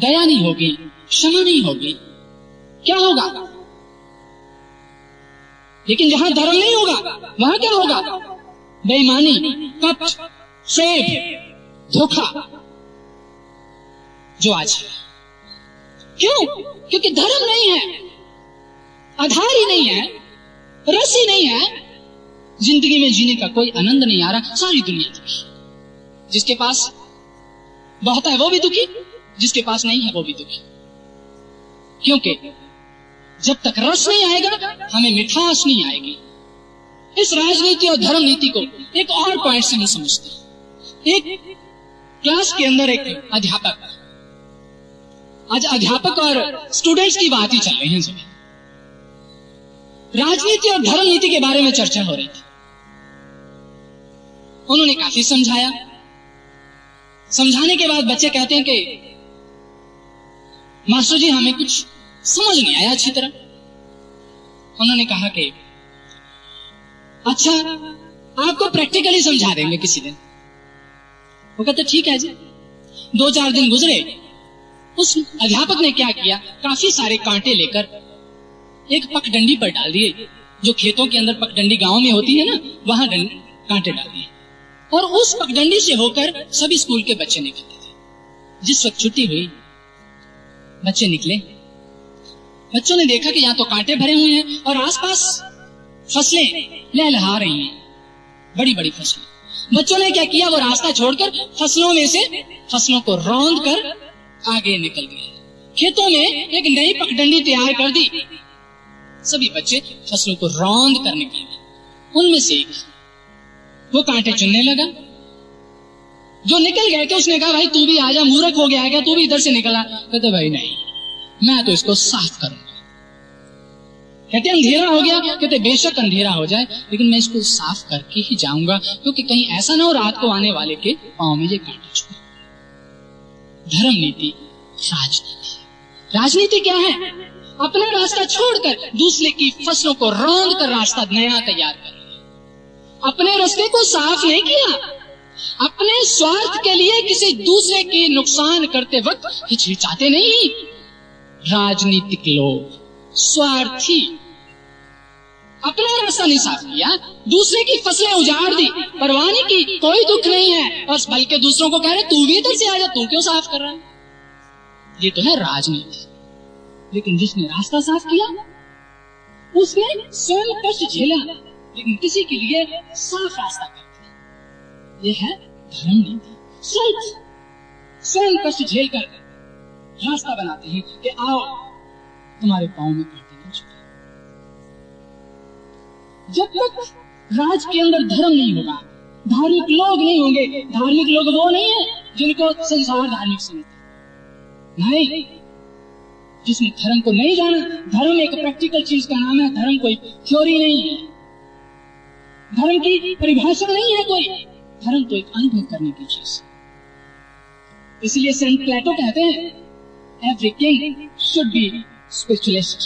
दया नहीं होगी, क्षमा नहीं होगी, क्या होगा? लेकिन जहां धर्म नहीं होगा वहां क्या होगा? बेईमानी, कपट, फेब, धोखा, जो आज है। क्यों? क्योंकि धर्म नहीं है, आधार ही नहीं है, रस ही नहीं है। जिंदगी में जीने का कोई आनंद नहीं आ रहा। सारी दुनिया दुखी, जिसके पास बहुत है वो भी दुखी, जिसके पास नहीं है वो भी दुखी। क्योंकि जब तक रस नहीं आएगा हमें मिठास नहीं आएगी। इस राजनीति और धर्म नीति को एक और पॉइंट से हम समझते हैं। एक क्लास के अंदर एक अध्यापक, आज अध्यापक और स्टूडेंट्स की बात ही चल रही है, सभी राजनीति और धर्म नीति के बारे में चर्चा हो रही थी। उन्होंने काफी समझाया। समझाने के बाद बच्चे कहते हैं कि मास्टर जी हमें कुछ समझ नहीं आया अच्छी तरह। उन्होंने कहा कि अच्छा आपको प्रैक्टिकली समझा देंगे किसी दिन। वो कहते ठीक है जी। 2-4 दिन गुजरे। उस अध्यापक ने क्या किया, काफी सारे कांटे लेकर एक पकडंडी पर डाल दिए। जो खेतों के अंदर पकडंडी गांव में होती है ना, वहां कांटे डाल दिए। और उस पकडंडी से होकर सभी स्कूल के बच्चे निकलते थे। जिस वक्त छुट्टी हुई, बच्चे निकले। बच्चों ने देखा कि यहाँ तो कांटे भरे हुए हैं और आसपास फसलें लहलहा रही हैं, बड़ी बड़ी फसलें। बच्चों ने क्या किया, वो रास्ता छोड़कर फसलों में से फसलों को रौंद कर आगे निकल गए। खेतों में एक नई पकडंडी तैयार कर दी। सभी बच्चे फसलों को रौंद कर निकले। उनमें से एक वो कांटे चुनने लगा। जो निकल गए थे उसने कहा भाई तू भी आजा, मूर्ख हो गया है क्या, तू भी इधर से निकला। कहते भाई नहीं, मैं तो इसको साफ करूंगा। कहते अंधेरा हो गया। कहते बेशक अंधेरा हो जाए, लेकिन मैं इसको साफ करके ही जाऊंगा, क्योंकि कहीं ऐसा ना हो रात को आने वाले के पांव में ये कांटे चुने। धर्म नीति, राजनीति। राजनीति क्या है? अपना रास्ता छोड़कर दूसरे की फसलों को रौंद कर रास्ता नया तैयार कर। अपने रास्ते को साफ नहीं किया। अपने स्वार्थ के लिए किसी दूसरे के नुकसान करते वक्त हिचकिचाते नहीं। राजनीतिक लोग स्वार्थी। अपना रास्ता नहीं साफ किया, दूसरे की फसलें उजाड़ दी, परवाह नहीं की, कोई दुख नहीं है, और बल्कि दूसरों को कह रहे तू भी इधर से आ जा, तू क्यों साफ कर रहा है। ये तो है राजनीति। लेकिन जिसने रास्ता साफ किया उसने स्वयं कष्ट झेला, लेकिन किसी के लिए साफ रास्ता कर दिया। यह है धर्म नीति। स्वयं कष्ट झेल कर रास्ता बनाते हैं कि आओ तुम्हारे पांव में कांटे नहीं चुभे। जब तक राज के अंदर धर्म नहीं होगा, धार्मिक लोग नहीं होंगे। धार्मिक लोग वो नहीं है जिनको संसार धार्मिक समझते, नहीं, जिसने धर्म को नहीं जाना। धर्म एक प्रैक्टिकल चीज का नाम है। धर्म कोई थ्योरी नहीं है, धर्म की परिभाषा नहीं है कोई। धर्म तो एक अनुभव करने की चीज। इसलिए सेंट प्लेटो कहते हैं every king should be spiritualist,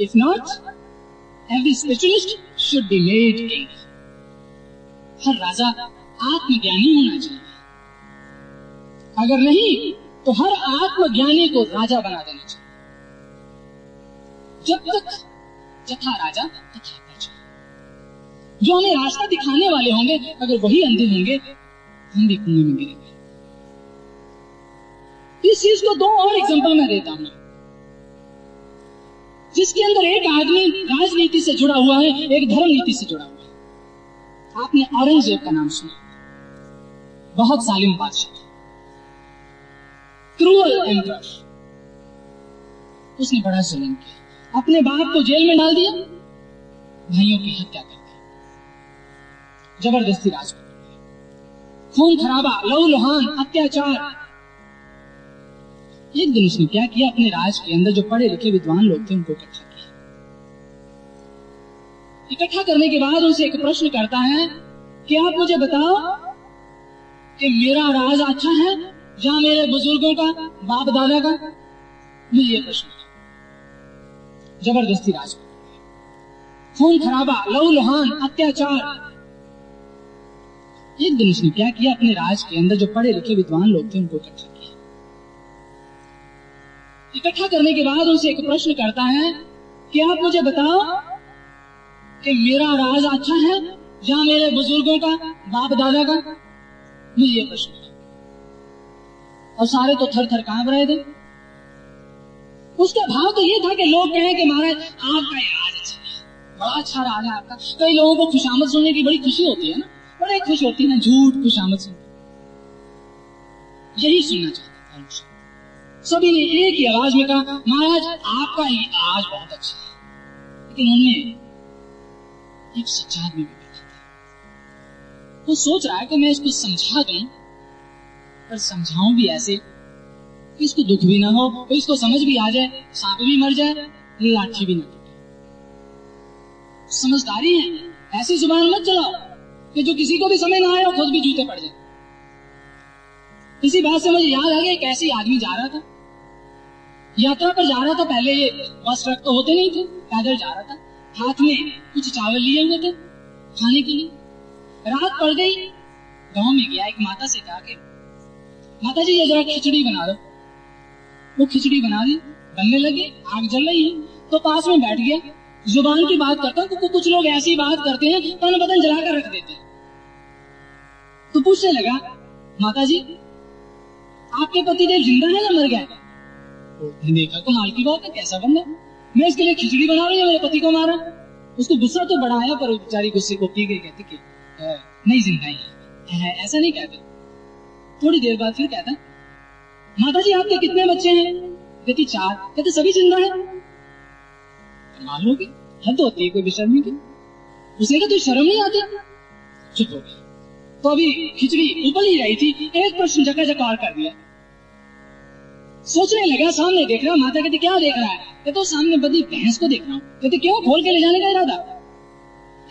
if not every spiritualist should be made king. हर राजा आत्मज्ञानी होना चाहिए, अगर नहीं तो हर आत्मज्ञानी को राजा बना देना चाहिए। जब तक जथा राजा तथा प्रजा। जो हमें रास्ता दिखाने वाले होंगे, अगर वही अंधे होंगे हम भी कुएं में गिरेंगे। इस चीज को 2 और एग्जांपल मैं देता हूं। जिसके अंदर एक आदमी राजनीति से जुड़ा हुआ है, एक धर्म नीति से जुड़ा हुआ है। आपने औरंगजेब का नाम सुना। बहुत जालिम बादशाह, क्रूअल एम्परर, उसने बड़ा जुल्म किया, अपने बाप को जेल में डाल दिया, भाइयों की हत्या कर दी, जबरदस्ती राज कर दिया, खून खराबा, लहू लुहान, अत्याचार। एक दिन उसने क्या किया, अपने राज के अंदर जो पढ़े लिखे विद्वान लोग थे उनको इकट्ठा किया। इकट्ठा करने के बाद उनसे एक प्रश्न करता है कि आप मुझे बताओ कि मेरा राज अच्छा है या मेरे बुजुर्गों का, बाप दादा का। मैं ये प्रश्न, जबरदस्ती राज, खून खराबा, लहू लुहान, अत्याचार। एक दिन उसने क्या किया, अपने राज के अंदर जो पढ़े लिखे विद्वान लोग थे उनको इकट्ठा किया। इकट्ठा करने के बाद उनसे एक प्रश्न करता है कि आप मुझे बताओ कि मेरा राज अच्छा है या मेरे बुजुर्गों का, बाप दादा का। मैं ये प्रश्न, और सारे तो थर थर कांप रहे थे। उसका भाव तो ये था कि लोग कहें कि महाराज आपका राज अच्छा है, बड़ा अच्छा राज है आपका। कई लोगों को खुशामद सुनने की बड़ी खुशी होती है ना, बड़े खुश होती है, झूठ खुशामद सुनने, यही सुनना चाहता था। सभी ने एक ही आवाज में कहा महाराज आपका ये राज बहुत अच्छा है। लेकिन उनमें एक सच्चा आदमी भी बैठा था, वो सोच रहा है कि मैं इसको समझा दूं, पर समझाऊं भी ऐसे इसको दुख भी ना हो, तो इसको समझ भी आ जाए, सांप भी मर जाए, लाठी भी ना टूटे। समझदारी है, ऐसी जुबान मत चलाओ कि जो किसी को भी समझ ना आए और खुद भी जूते पड़ जाए। इसी बात से मुझे याद आ गया, एक ऐसे आदमी जा रहा था, यात्रा पर जा रहा था। पहले ये बस ट्रक तो होते नहीं थे, पैदल जा रहा था, हाथ में कुछ चावल लिए हुए थे खाने के लिए। रात पड़ गई, गाँव में गया, एक माता से कहा कि माता जी ये जरा खिचड़ी बना दो। वो खिचड़ी बना दी, बनने लगी, आग जल रही है, तो पास में बैठ गया, जुबान की बात करता, क्योंकि कुछ लोग ऐसी बात करते हैं तन बदन जला कर रख देते हैं। तो पूछने लगा, माता जी आपके पतिदेव जिंदा है या मर गया है? उसने देखा कमाल की बात है, कैसा बंदा, मैं इसके लिए खिचड़ी बना रही हूँ, मेरे पति को मारा। उसको गुस्सा तो बड़ा आया, पर बेचारी गुस्से को पी गई, कहती कि नहीं जिंदा है, ऐसा नहीं कहते। थोड़ी देर बाद फिर कहता, माता जी आपके कितने बच्चे हैं? कहती 4। कहते सभी जिंदा है। कमाल होगी, हद होती है कोई बेशर्मी की। उसने कहा तो शर्म नहीं आती? चुप हो गई। तो अभी खिचड़ी उबल ही रही थी, एक प्रश्न जगह जगह और कर दिया। सोचने लगा, सामने देख रहा। माता कहती क्या देख रहा है? कहते तो सामने बंधी भैंस को देख रहा हूँ। कहते क्यों, खोल के ले जाने का इरादा?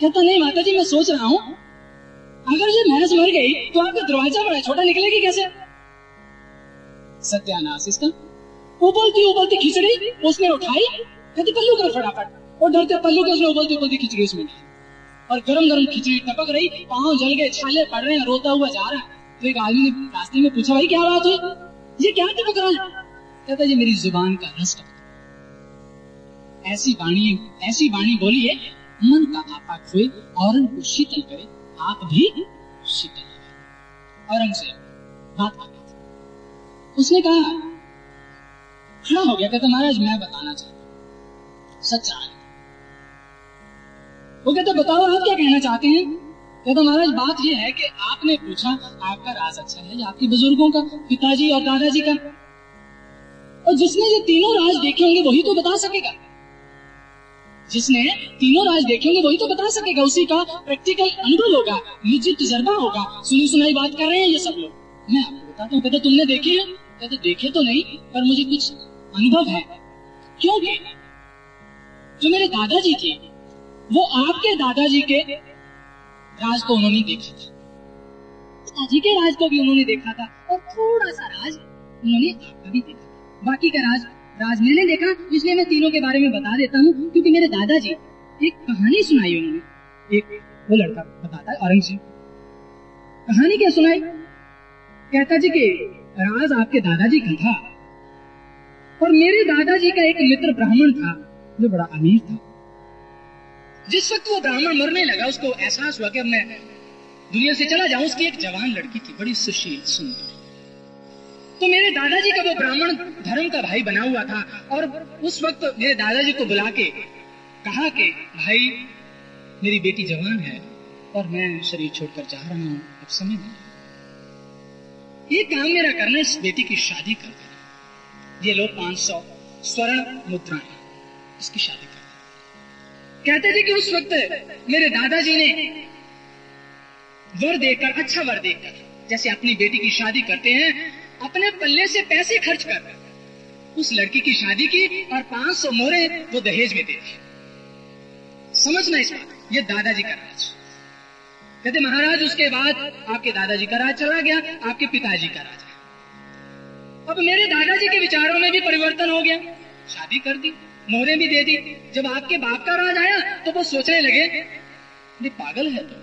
कहता नहीं माता जी, मैं सोच रहा हूँ अगर ये भैंस मर गई तो आपका दरवाजा बड़ा छोटा निकलेगी कैसे। सत्यानाश इसका। उबलती उबलती खिचड़ी उसने उठाई, कहती पल्लू कर फटाफट, और डरते पल्लू के उसने उबलती उबलती खिचड़ी उसमें डाली, और गरम गरम खिचड़ी टपक रही, पाँव जल गए, छाले पड़ रहे हैं, रोता हुआ जा रहा है। तो एक आदमी ने रास्ते में पूछा, भाई क्या बात हुई, ये क्या टपक रहा है? कहता ये मेरी जुबान का रस टपक। ऐसी वाणी बोलिए मन का आपा खोए, औरन को शीतल करे, आप भी शीतल हो। औरंगजेब बात कर रहा था, उसने कहा, खड़ा हो गया, कहता महाराज मैं बताना चाहता हूँ, सच्चा है। वो कहता बताओ आप क्या कहना चाहते हैं? कहता महाराज बात ये है कि आपने पूछा आपका राज अच्छा है या आपके बुजुर्गों का, पिताजी और दादाजी का, और जिसने ये तीनों राज देखे होंगे वही तो बता सकेगा। जिसने तीनों राज देखेंगे वही तो बता सकेगा, उसी का प्रैक्टिकल अनुभव होगा, निजी तजर्बा होगा। सुनी सुनाई बात कर रहे हैं ये सब लोग। मैं आपको बताता हूँ। कहते तुमने देखे हैं? कहते देखे तो नहीं, पर मुझे कुछ अनुभव है, क्योंकि जो मेरे दादाजी थे वो आपके दादाजी के राज को उन्होंने देखा था, पिताजी के राज को भी उन्होंने देखा था, और थोड़ा सा राज उन्होंने आपका भी देखा था। बाकी का राज मैंने देखा, इसलिए मैं तीनों के बारे में बता देता हूँ, क्योंकि मेरे दादाजी एक कहानी सुनाई उन्होंने। एक वो लड़का बताता है, औरंगजेब कहानी क्या सुनाई, कहता जी कि राज आपके दादाजी का था, और मेरे दादाजी का एक मित्र ब्राह्मण था जो बड़ा अमीर था। जिस वक्त वो ब्राह्मण मरने लगा, उसको एहसास हुआ कि मैं दुनिया से चला जाऊं। उसकी एक जवान लड़की थी, बड़ी सुशील सुंदर। तो मेरे दादाजी का वो ब्राह्मण धर्म का भाई बना हुआ था, और उस वक्त मेरे दादाजी को बुला के कहा कि भाई मेरी बेटी जवान है और मैं शरीर छोड़कर जा रहा हूँ, अब समय नहीं। ये काम मेरा करना, इस बेटी की शादी कर देना। ये लो 500 स्वर्ण मुद्राएं, इसकी शादी कर देना। कहते थे कि उस वक्त मेरे दादाजी ने वर देकर, अच्छा वर देकर, जैसे अपनी बेटी की शादी करते हैं, अपने पल्ले से पैसे खर्च कर उस लड़की की शादी की और 500 मोहरे वो दहेज में दे दी। समझना इस बात, ये दादाजी का राज। कहते महाराज उसके बाद आपके दादाजी का राज चला गया, आपके पिताजी का राज। अब मेरे दादाजी के विचारों में भी परिवर्तन हो गया, शादी कर दी, मोहरे भी दे दी। जब आपके बाप का राज आया तो वो सोचने लगे अरे पागल है तो,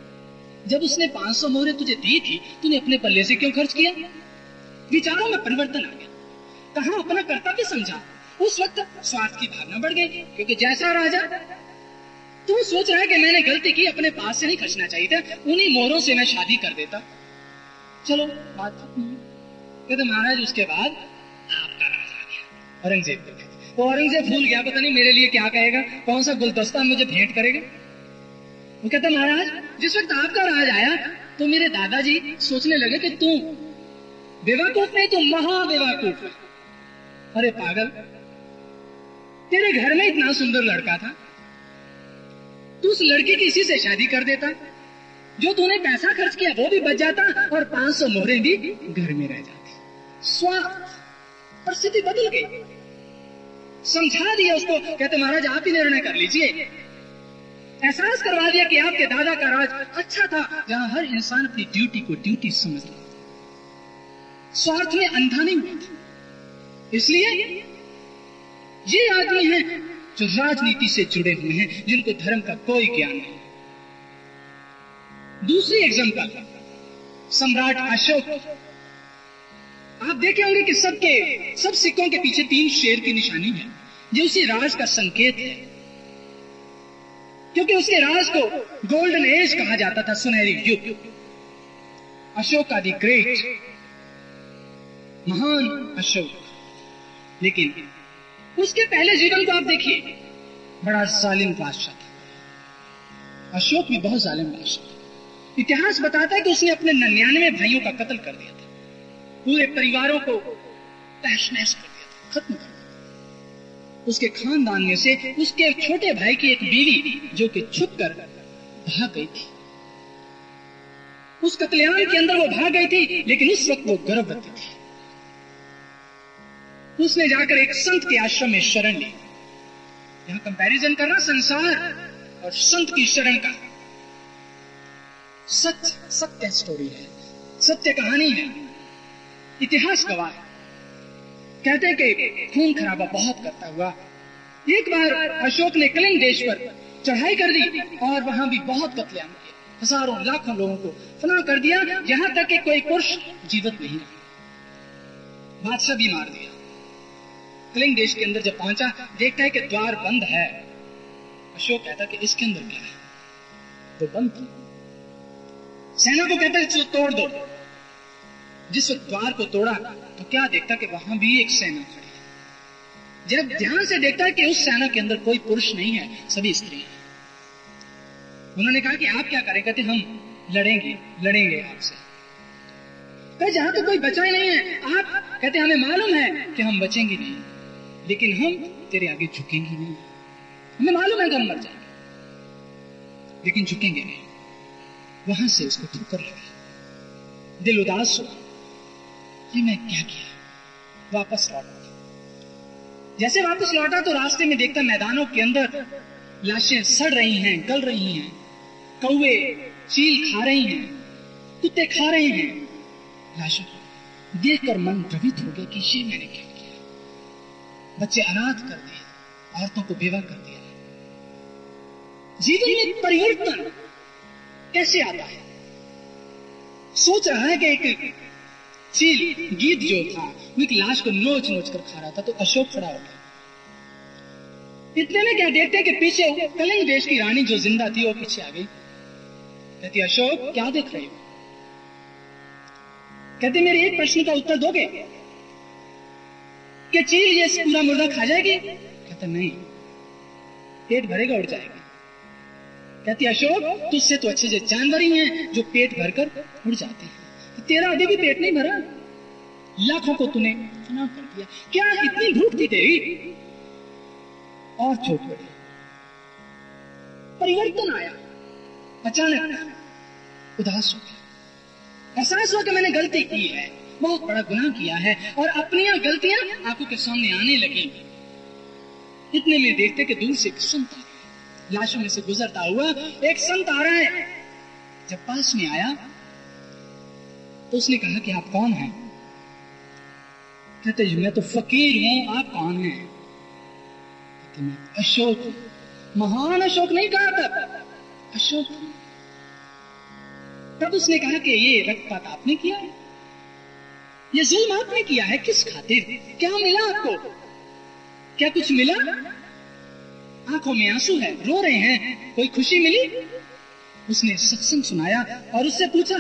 जब उसने 500 मोहरे तुझे दी थी तूने अपने पल्ले से क्यों खर्च किया। विचारों में परिवर्तन आ गया, कहा अपना कर्तव्य समझा। उस वक्त स्वार्थ की भावना बढ़ गई, क्योंकि जैसा राजा तो सोच रहा है कि मैंने गलती की, अपने पास से नहीं खर्चना चाहिए था, उन्हीं मोहरों से मैं शादी कर देता। चलो बात कहते महाराज उसके बाद आपका राज आ गया। औरंगजेब वो औरंगजेब भूल गया, पता नहीं मेरे लिए क्या कहेगा, कौन सा गुलदस्ता मुझे भेंट करेगा। वो कहता महाराज जिस वक्त आपका राज आया तो मेरे दादाजी सोचने लगे कि तू बेवकूफ नहीं, तू महाबेवकूफ है। अरे पागल, तेरे घर में इतना सुंदर लड़का था, तू उस लड़की की इसी से शादी कर देता, जो तूने पैसा खर्च किया वो भी बच जाता और 500 मोहरें भी घर में रह जाती। स्वार्थ और स्थिति बदल गई। समझा दिया उसको, कहते महाराज आप ही निर्णय कर लीजिए। एहसास करवा दिया कि आपके दादा का राज अच्छा था, जहां हर इंसान अपनी ड्यूटी को ड्यूटी समझ लेता, स्वार्थ में अंधा नहीं होता। इसलिए ये आदमी है जो राजनीति से जुड़े हुए हैं, जिनको धर्म का कोई ज्ञान नहीं। दूसरी एग्जाम्पल सम्राट अशोक। आप देखे होंगे कि सब सिक्कों के पीछे 3 शेर की निशानी है, जो उसी राज का संकेत है, क्योंकि उसके राज को गोल्डन एज कहा जाता था, सुनहरी युग। अशोक द ग्रेट, महान अशोक। लेकिन उसके पहले जीवन को आप देखिए, बड़ा जालिम बादशाह था। अशोक में बहुत जालिम बादशाह था। इतिहास बताता है कि उसने अपने 99 भाइयों का कत्ल कर दिया था, पूरे परिवारों को तहस-नहस कर दिया था, खत्म कर दिया। उसके खानदान में से उसके छोटे भाई की एक बीवी जो कि छुपकर भाग गई थी, उस कत्लेआम के अंदर वो भाग गई थी, लेकिन उस वक्त वो गर्भवती थी। उसने जाकर एक संत के आश्रम में शरण ली। यहां कंपैरिजन करना संसार और संत की शरण का। सत्य सत्य स्टोरी है, सत्य कहानी है, इतिहास गवाह है। कहते कि खून खराबा बहुत करता हुआ एक बार अशोक ने कलिंग देश पर चढ़ाई कर दी और वहां भी बहुत कत्लेआम किए, हजारों लाखों लोगों को फना कर दिया, यहां तक कि कोई पुरुष जीवित नहीं रहा। बादशाह भी मार दिया। कलिंग देश के अंदर जब पहुंचा, देखता है कि द्वार बंद है। अशोक कहता कि इसके अंदर क्या है, तो बंद था। सेना को कहता है तोड़ दो। जिस वक्त द्वार को तोड़ा तो क्या देखता कि वहां भी एक सेना खड़ी है। जब ध्यान से देखता है कि उस सेना के अंदर कोई पुरुष नहीं है, सभी स्त्री हैं। उन्होंने कहा कि आप क्या करें। कहते हम लड़ेंगे, लड़ेंगे आपसे। जहां तो कोई बचा ही नहीं है, आप कहते हमें मालूम है कि हम बचेंगे नहीं, लेकिन हम तेरे आगे झुकेंगे नहीं। हमें मालूम है कि हम मर जाएंगे, लेकिन झुकेंगे नहीं। वहां से उसको ठोकर लगी, दिल उदास हुआ, ये मैं क्या किया। वापस लौटा। जैसे वापस लौटा तो रास्ते में देखता मैदानों के अंदर लाशें सड़ रही हैं, गल रही हैं, कौवे चील खा रही हैं, कुत्ते खा रहे हैं। लाशों को देखकर मन द्रवित हो गया कि ये मैंने क्या किया। बच्चे अनाथ कर दिए, औरतों को बेवा कर दिया। जीवन में परिवर्तन कैसे आता है। सोच रहा है कि एक चील गीत जो था वो एक लाश को नोच नोच कर खा रहा था, तो अशोक खड़ा हो गया। इतने में क्या देखते कि पीछे कलिंग देश की रानी जो जिंदा थी वो पीछे आ गई। कहती अशोक क्या देख रहे हो। कहते मेरे एक प्रश्न का उत्तर दोगे कि चील ये पूरा मुर्दा खा जाएगी। कहता नहीं, पेट भरेगा उड़ जाएगी। कहती अशोक तुझसे तो अच्छे से जानवर ही हैं जो पेट भरकर उड़ जाते हैं, तेरा अभी भी पेट नहीं भरा। लाखों को तूने ना कर दिया, क्या इतनी भूख थी तेरी? और छूट पड़ी, परिवर्तन आया, अचानक उदास हो गया, एहसास हुआ कि मैंने गलती की है, बहुत बड़ा गुनाह किया है, और अपनी गलतियां आंखों के सामने आने लगी। इतने में देखते कि दूर से एक संत लाशों में से गुजरता हुआ एक संत आ रहा है। जब पास में आया तो उसने कहा कि आप कौन हैं? कहते मैं तो फकीर हूं, आप कौन हैं? कहते मैं अशोक, महान अशोक नहीं कहा था, अशोक। तब उसने कहा कि ये रक्तपात आपने किया है, ये जुल्म आपने किया है, किस खातिर, क्या मिला आपको, क्या कुछ मिला? आंखों में आंसू है, रो रहे हैं, कोई खुशी मिली? उसने सत्संग सुनाया और उससे पूछा,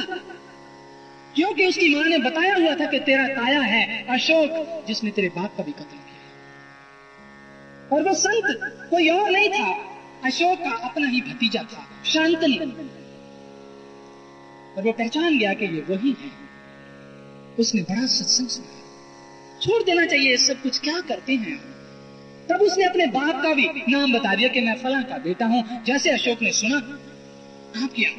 क्योंकि उसकी मां ने बताया हुआ था कि तेरा ताया है अशोक जिसने तेरे बाप का भी कत्ल किया, और वो संत कोई और नहीं था, अशोक का अपना ही भतीजा था, शांतनु। और वो पहचान गया कि ये वही है। उसने बड़ा सत्संग सुना, छोड़ देना चाहिए ये सब कुछ, क्या करते हैं। तब उसने अपने बाप का भी नाम बता दिया कि मैं फलां का बेटा हूं। जैसे अशोक ने सुना, आप क्या,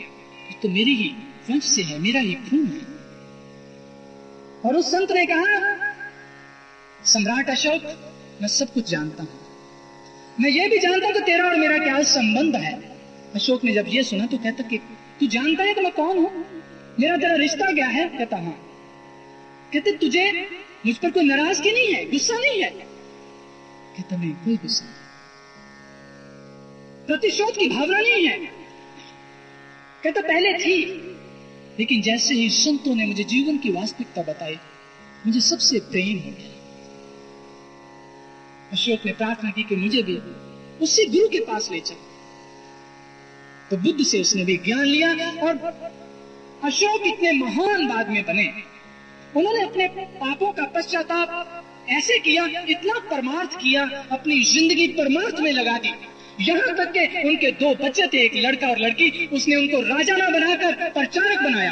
तो मेरी ही वंश से है, मेरा ही खून है। और उस संत ने कहा, सम्राट अशोक, मैं सब कुछ जानता हूं, मैं ये भी जानता हूं कि तेरा और मेरा क्या संबंध है। अशोक ने जब ये सुना तो कहता कि तू जानता है कि मैं कौन हूं, मेरा तेरा रिश्ता क्या है? कहता हाँ। कहते तुझे मुझ पर कोई नाराजगी नहीं है, गुस्सा नहीं है? कहता नहीं, कोई गुस्सा नहीं, प्रतिशोध की भावना नहीं है? कहता पहले थी, लेकिन जैसे ही संतों ने मुझे जीवन की वास्तविकता बताई, मुझे सबसे प्रेम हो गया। अशोक ने प्रार्थना की कि मुझे भी उसी गुरु के पास ले चल। तो बुद्ध से उसने भी ज्ञान लिया और अशोक इतने महान बाद में बने। उन्होंने अपने पापों का पश्चाताप ऐसे किया, इतना परमार्थ किया, अपनी जिंदगी परमार्थ में लगा दी, यहां तक के उनके दो बच्चे थे, एक लड़का और लड़की, उसने उनको राजा ना बनाकर प्रचारक बनाया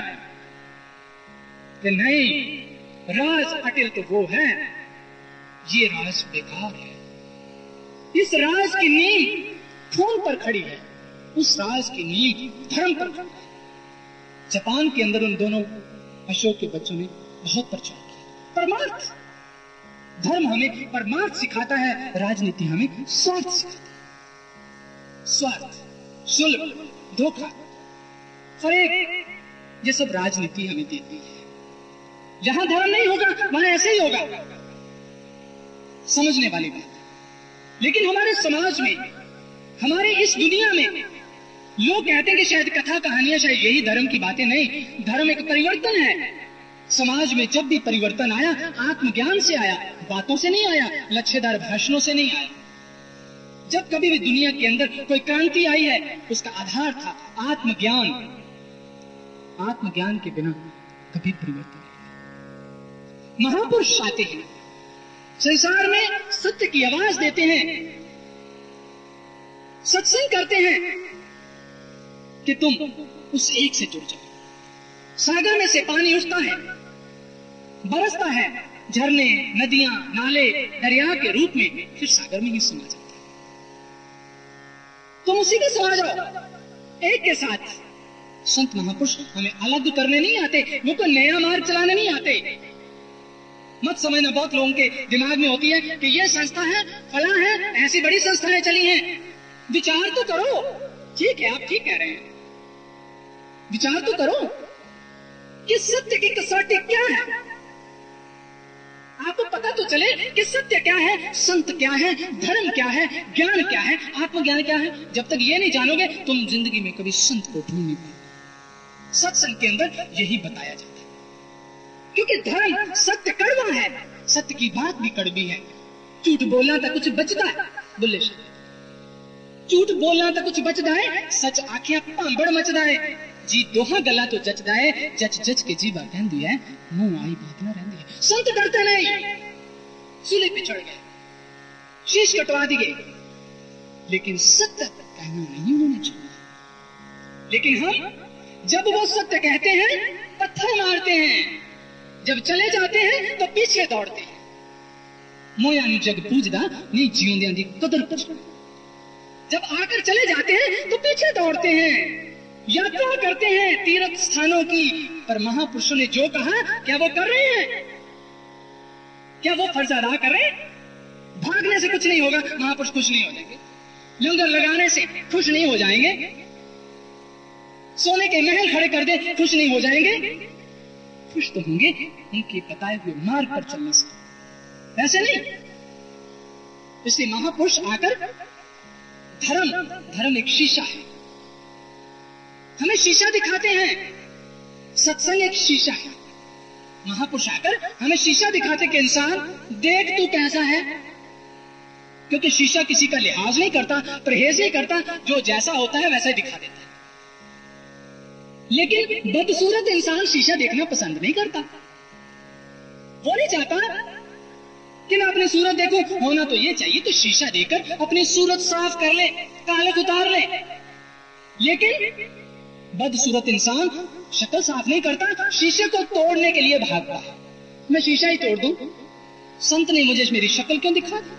कि नहीं, राज अटल तो वो है, ये राज बेकार है, इस राज की नींव खून पर खड़ी है, उस राज की नींव धर्म पर खड़ी है। जापान के अंदर उन दोनों अशोक के बच्चों ने बहुत प्रचार किया, परमार्थ। धर्म हमें परमार्थ सिखाता है, राजनीति हमें स्वार्थ सिखाता है, स्वार्थ, शुल्क, धोखा, फरेब, ये सब राजनीति हमें देती है। जहां धर्म नहीं होगा वहां ऐसे ही होगा, समझने वाली बात। लेकिन हमारे समाज में, हमारे इस दुनिया में लोग कहते हैं कि शायद कथा कहानियां, शायद यही धर्म की बातें। नहीं, धर्म एक परिवर्तन है। समाज में जब भी परिवर्तन आया, आत्मज्ञान से आया, बातों से नहीं आया, लच्छेदार भाषणों से नहीं आया। जब कभी भी दुनिया के अंदर कोई क्रांति आई है, उसका आधार था आत्मज्ञान। आत्मज्ञान के बिना कभी परिवर्तन नहीं। महापुरुष आते हैं, संसार में सत्य की आवाज देते हैं, सत्संग करते हैं कि तुम उस एक से जुड़ जाओ। सागर में से पानी उठता है, बरसता है, झरने, नदियां, नाले, दरिया के रूप में, फिर सागर में ही समा जाता है। तुम उसी के समा जाओ, एक के साथ। संत महापुरुष हमें अलग करने नहीं आते, वो कोई नया मार्ग चलाने नहीं आते। मत समझना, बहुत लोगों के दिमाग में होती है कि ये संस्था है, फला है, ऐसी बड़ी संस्थाएं चली हैं। विचार तो करो, ठीक है, आप ठीक कह रहे हैं, विचार तो करो कि सत्य की कसौटी क्या है। आपको पता तो चले कि सत्य क्या है, संत क्या है, धर्म क्या है, ज्ञान क्या है, आत्मज्ञान क्या है। जब तक ये नहीं जानोगे, तुम जिंदगी में कभी संत को ढूंढ नहीं पाओगे। सत्संग के अंदर यही बताया जाता है, क्योंकि धर्म, सत्य कड़वा है, सत्य की बात भी कड़वी है। झूठ बोलना तो कुछ बचता है, बोले झूठ बोलना तो कुछ बचता है, सच आखिया भांबड़ मचदा है। जी दोहा गला तो जचदा है, जच जच के जीवा कहंदी है, मुंह आई बात ना रहंदी है। संत डरते नहीं, सूली पे चढ़ गए, शीश कटवा दिए, लेकिन सत्य कहना नहीं होना चाहिए। लेकिन हम जब वो सत्य कहते हैं, पत्थर मारते हैं, जब चले जाते हैं तो पीछे दौड़ते हैं। मोया नु जग पूजदा नहीं जीवंदियां दी कदर पुछदा। जब आकर चले जाते हैं तो पीछे दौड़ते हैं, यात्रा करते हैं तीर्थ स्थानों की। पर महापुरुषों ने जो कहा क्या वो कर रहे हैं? क्या वो फर्ज अदा कर रहे हैं? भागने से कुछ नहीं होगा, महापुरुष खुश नहीं हो जाएंगे। लंगर लगाने से खुश नहीं हो जाएंगे। सोने के महल खड़े कर दे खुश नहीं हो जाएंगे। खुश तो होंगे उनके बताए हुए मार्ग पर चलने से, ऐसे नहीं। इसलिए महापुरुष आकर धर्म एक शीशा है, हमें शीशा दिखाते हैं। सत्संग एक शीशा है, महापुरुष आकर हमें शीशा दिखाते कि इंसान देख तू कैसा है। क्योंकि शीशा किसी का लिहाज नहीं करता, परहेज नहीं करता, जो जैसा होता है वैसा ही दिखा देता है। लेकिन बदसूरत इंसान शीशा देखना पसंद नहीं करता। वो नहीं चाहता कि मैं अपनी सूरत देखूं, होना तो ये चाहिए तो शीशा देखकर अपनी सूरत साफ कर ले, कालक उतार ले। लेकिन बदसूरत इंसान शक्ल साफ नहीं करता, शीशे को तोड़ने के लिए भागता है। मैं शीशा ही तोड़ दूं, संत ने मुझे मेरी शक्ल क्यों दिखा दी?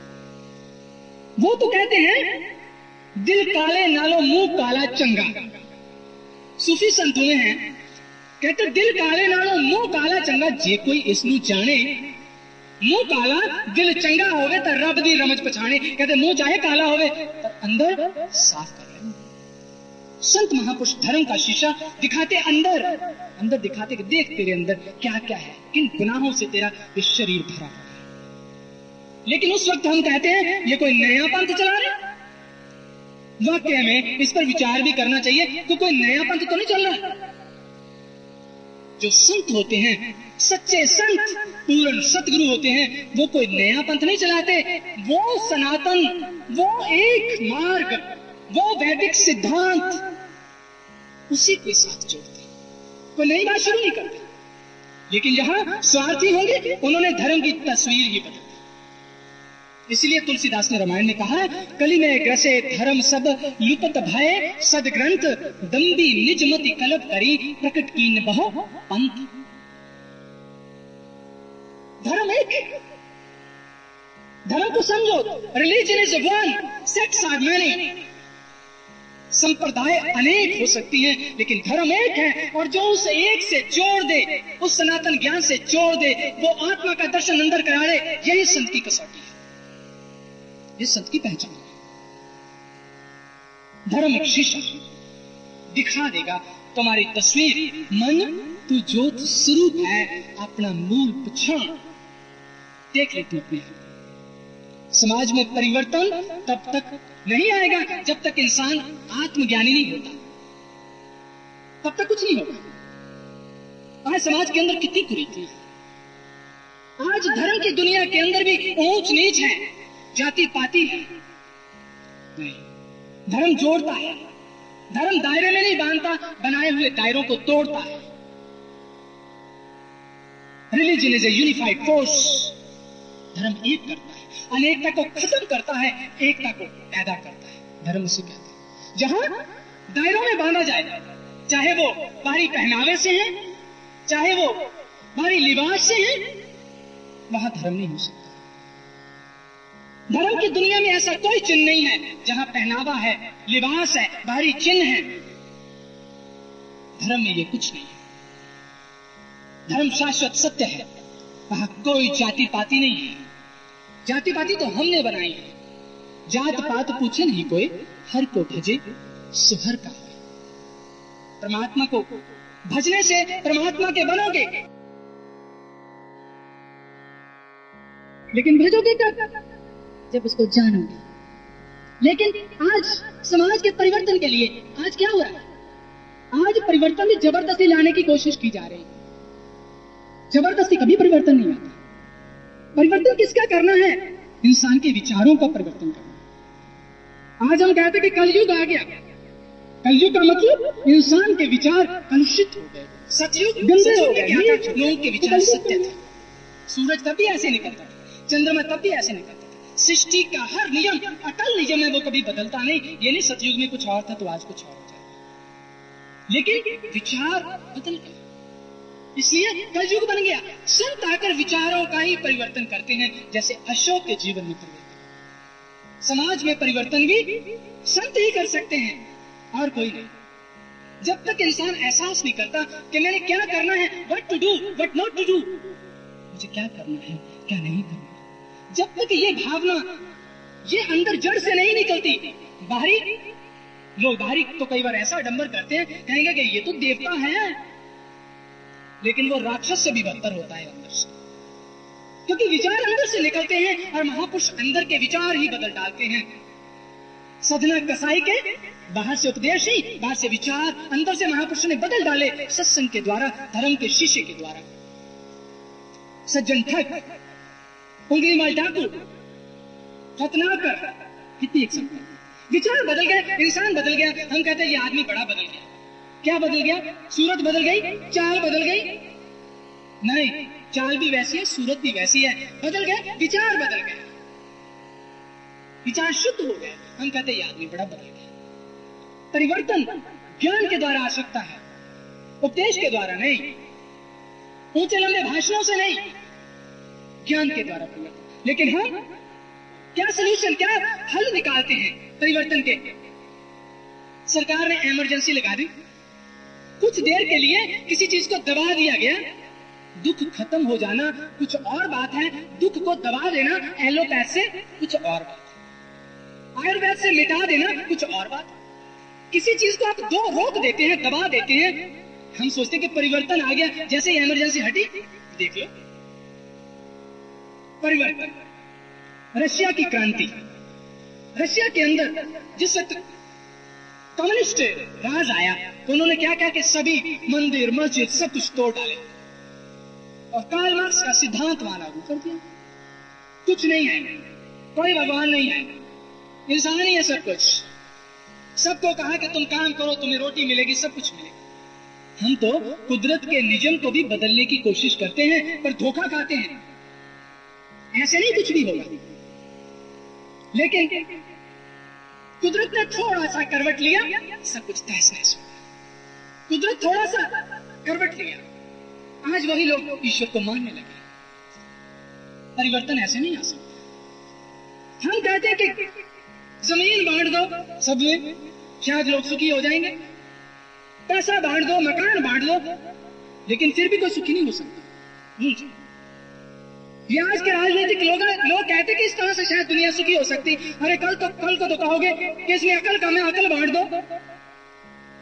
वो तो कहते हैं दिल काले नालो मुंह काला चंगा। सूफी संत हुए हैं, कहते दिल काले नालो मुंह काला चंगा, जे कोई इसनु जाने। मुंह काला दिल चंगा होवे तो रब दी रमज पछाने। कहते मुंह चाहे काला होवे पर अंदर साफ कर ले। संत महापुरुष धर्म का शीशा दिखाते, अंदर अंदर दिखाते कि देख तेरे अंदर क्या क्या है, किन गुनाहों से तेरा इस शरीर भरा है। लेकिन उस वक्त हम कहते हैं ये कोई नया पंथ चला रहे। वाकई में इस पर विचार भी करना चाहिए कि कोई नया पंथ तो नहीं चल रहा। जो संत होते हैं, सच्चे संत पूर्ण सतगुरु होते हैं, वो कोई नया पंथ नहीं चलाते। वो सनातन, वो एक मार्ग, वो वैदिक सिद्धांत, उसी के साथ जोड़ते हैं। कोई नई बात शुरू नहीं करते। लेकिन यहाँ स्वार्थी होंगे, उन्होंने धर्म की तस्वीर ही बदली। इसलिए तुलसीदास ने रामायण में कहा, कलि में ग्रसे धर्म सब लुपत भय, सदग्रंथ दम्भी निजमति कलप करी, प्रकट कीन बहो पंथ। धर्म एक, धर्म को समझो। Religion is one, sects are many, संप्रदाय अनेक हो सकती हैं, लेकिन धर्म एक है। और जो उस एक से जोड़ दे, उस सनातन ज्ञान से जोड़ दे, वो आत्मा का दर्शन अंदर करा दे, यही संत की कसौटी है, ये संत की पहचान है। धर्म एक शीशा दिखा देगा, तुम्हारी तस्वीर। मन तू ज्योत स्वरूप है, अपना मूल पहचान देख लेते अपने। समाज में परिवर्तन तब तक नहीं आएगा जब तक इंसान आत्मज्ञानी नहीं होता, तब तक कुछ नहीं होगा। आज समाज के अंदर कितनी कुरीति है। आज धर्म की दुनिया के अंदर भी ऊंच नीच है, जाति पाती है। नहीं, धर्म जोड़ता है। धर्म दायरे में नहीं बांधता, बनाए हुए दायरों को तोड़ता है। Religion is a unified force, धर्म एक करता है, अनेकता को खत्म करता है, एकता को पैदा करता है। धर्म उसे कहते हैं जहां दायरों में बांधा जाए, चाहे वो बाहरी पहनावे से है, चाहे वो बाहरी लिबास से है, वहां धर्म नहीं हो सकता। धर्म की दुनिया में ऐसा कोई चिन्ह नहीं है जहां पहनावा है, लिबास है, बाहरी चिन्ह है। धर्म में ये कुछ नहीं है। धर्म शाश्वत सत्य है, वहां कोई जाति पाति नहीं है। जाति पाति तो हमने बनाई है। जात पात पूछे नहीं कोई, हर को भजे सुहर का। परमात्मा को भजने से परमात्मा के बनोगे, लेकिन भजोगे तब जब उसको जानोगे। लेकिन आज समाज के परिवर्तन के लिए आज क्या हो रहा है? आज परिवर्तन में जबरदस्ती लाने की कोशिश की जा रही है। जबरदस्ती कभी परिवर्तन नहीं आता। परिवर्तन किसका करना है? इंसान के विचारों का परिवर्तन करना। आज हम कहते हैं कि कलयुग आ गया। कलयुग का मतलब इंसान के विचार कलुषित हो गए, सतयुग गंदे हो गए। लोगों के विचार सत्य थे। सूरज तब भी ऐसे निकलता था, चंद्रमा तब भी ऐसे निकलता। सृष्टि का हर नियम अटल नियम है, वो कभी बदलता नहीं। ये नहीं सतयुग में कुछ और था तो आज कुछ और हो जाएगा। लेकिन विचार बदल गए। इसलिए कलयुग बन गया। संत आकर विचारों का ही परिवर्तन करते हैं, जैसे अशोक के जीवन में परिवर्तन। समाज में परिवर्तन भी संत ही कर सकते हैं और कोई नहीं। जब तक इंसान एहसास नहीं करता कि मैंने क्या करना है, what to do, what not to do, मुझे क्या करना है क्या नहीं करना, जब तक ये भावना ये अंदर जड़ से नहीं निकलती, बाहरी लोग बाहरी तो कई बार ऐसा डंबर करते हैं, कहेंगे कि ये तो देवता है, लेकिन वो राक्षस से भी बदतर होता है अंदर से, क्योंकि विचार अंदर से निकलते हैं और महापुरुष अंदर के विचार ही बदल डालते हैं। सजना कसाई के बाहर से उपदेश ही, बाहर से विचार, अंदर से महापुरुषों ने बदल डाले, सत्संग के द्वारा, धर्म के शीशे के द्वारा। सज्जन ठग, उंगलीमाल डाकू, खतनाकर, कितनी एक संख्या। विचार बदल गए, इंसान बदल गया। हम कहते हैं ये आदमी बड़ा बदल गया। क्या बदल गया? सूरत बदल गई, चाल बदल गई। नहीं, चाल भी वैसी है, सूरत भी वैसी है। बदल गए, विचार बदल गए, विचार शुद्ध हो गए। हम कहते हैं ये आदमी बड़ा बदल गया। परिवर्तन ज्ञान के द्वारा आ सकता है, उपदेश के द्वारा नहीं, ऊंचे लंबे भाषणों से नहीं, ज्ञान के द्वारा परिवर्तन। लेकिन हम क्या सलूशन, क्या हल निकालते हैं परिवर्तन के? सरकार ने इमरजेंसी लगा दी, कुछ देर के लिए किसी चीज को दबा दिया गया, दुख खत्म हो जाना कुछ और बात है, दुख को दबा देना एलोपैथ से कुछ और बात है, आयुर्वेद से मिटा देना कुछ और बात है। किसी चीज को आप दो रोक देते हैं, दबा देते हैं, हम सोचते हैं कि परिवर्तन आ गया। जैसे ही इमरजेंसी हटी, देख लो परिवर्तन। रशिया की क्रांति, रशिया के अंदर जिस वक्त कम्युनिस्ट राज आया, तो उन्होंने क्या कहा कि सभी मंदिर मस्जिद सब कुछ तोड़ डाले और कार्ल मार्क्स का सिद्धांत वहां लागू कर दिया। कुछ नहीं है, कोई भगवान नहीं है, इंसान ही है सब कुछ। सबको कहा कि तुम काम करो, तुम्हें रोटी मिलेगी, सब कुछ मिलेगा। हम तो कुदरत के नियम को भी बदलने की कोशिश करते हैं, पर धोखा खाते हैं, ऐसे नहीं कुछ भी होगा। लेकिन कुदरत ने थोड़ा सा करवट लिया, सब कुछ तहस नहस हो गया। कुदरत थोड़ा सा करवट लिया, आज वही लोग ईश्वर को मानने लगे। परिवर्तन ऐसे नहीं आ सकता। हम कहते हैं कि जमीन बांट दो, सब शायद लोग सुखी हो जाएंगे, पैसा बांट दो, मकान बांट दो, लेकिन फिर भी कोई सुखी नहीं हो सकता। ये आज के राजनीतिक लोग कहते कि इस तरह से शायद दुनिया सुखी हो सकती। अरे कल को तो कहोगे कि इसमें अकल कम है, अकल बांट दो।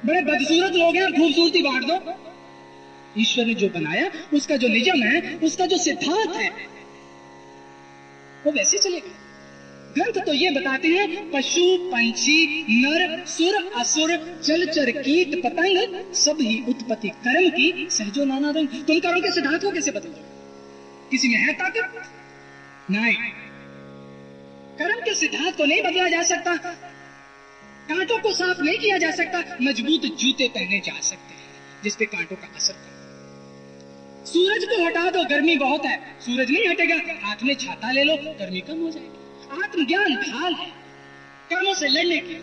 बड़े बदसूरत लोग हैं, खूबसूरती बांट दो। ईश्वर ने जो बनाया, उसका जो नियम है, उसका जो सिद्धांत है, वो वैसे चलेगा। ग्रंथ तो ये बताते हैं पशु पंछी नर सुर असुर जलचर कीट पतंग सब ही उत्पत्ति कर्म की सहजो नाना रंग। तुम कर्म के सिद्धांत को कैसे बदलोगे? किसी में है ताकत? नहीं, कर्म के सिद्धांत को नहीं बदला जा सकता। कांटों को साफ नहीं किया जा सकता, मजबूत जूते पहने जा सकते हैं जिसपे कांटों का असर पड़े। सूरज को हटा दो, गर्मी बहुत है, सूरज नहीं हटेगा। हाथ में छाता ले लो, गर्मी कम हो जाएगी। आत्मज्ञान ढाल है कर्मों से लड़ने के।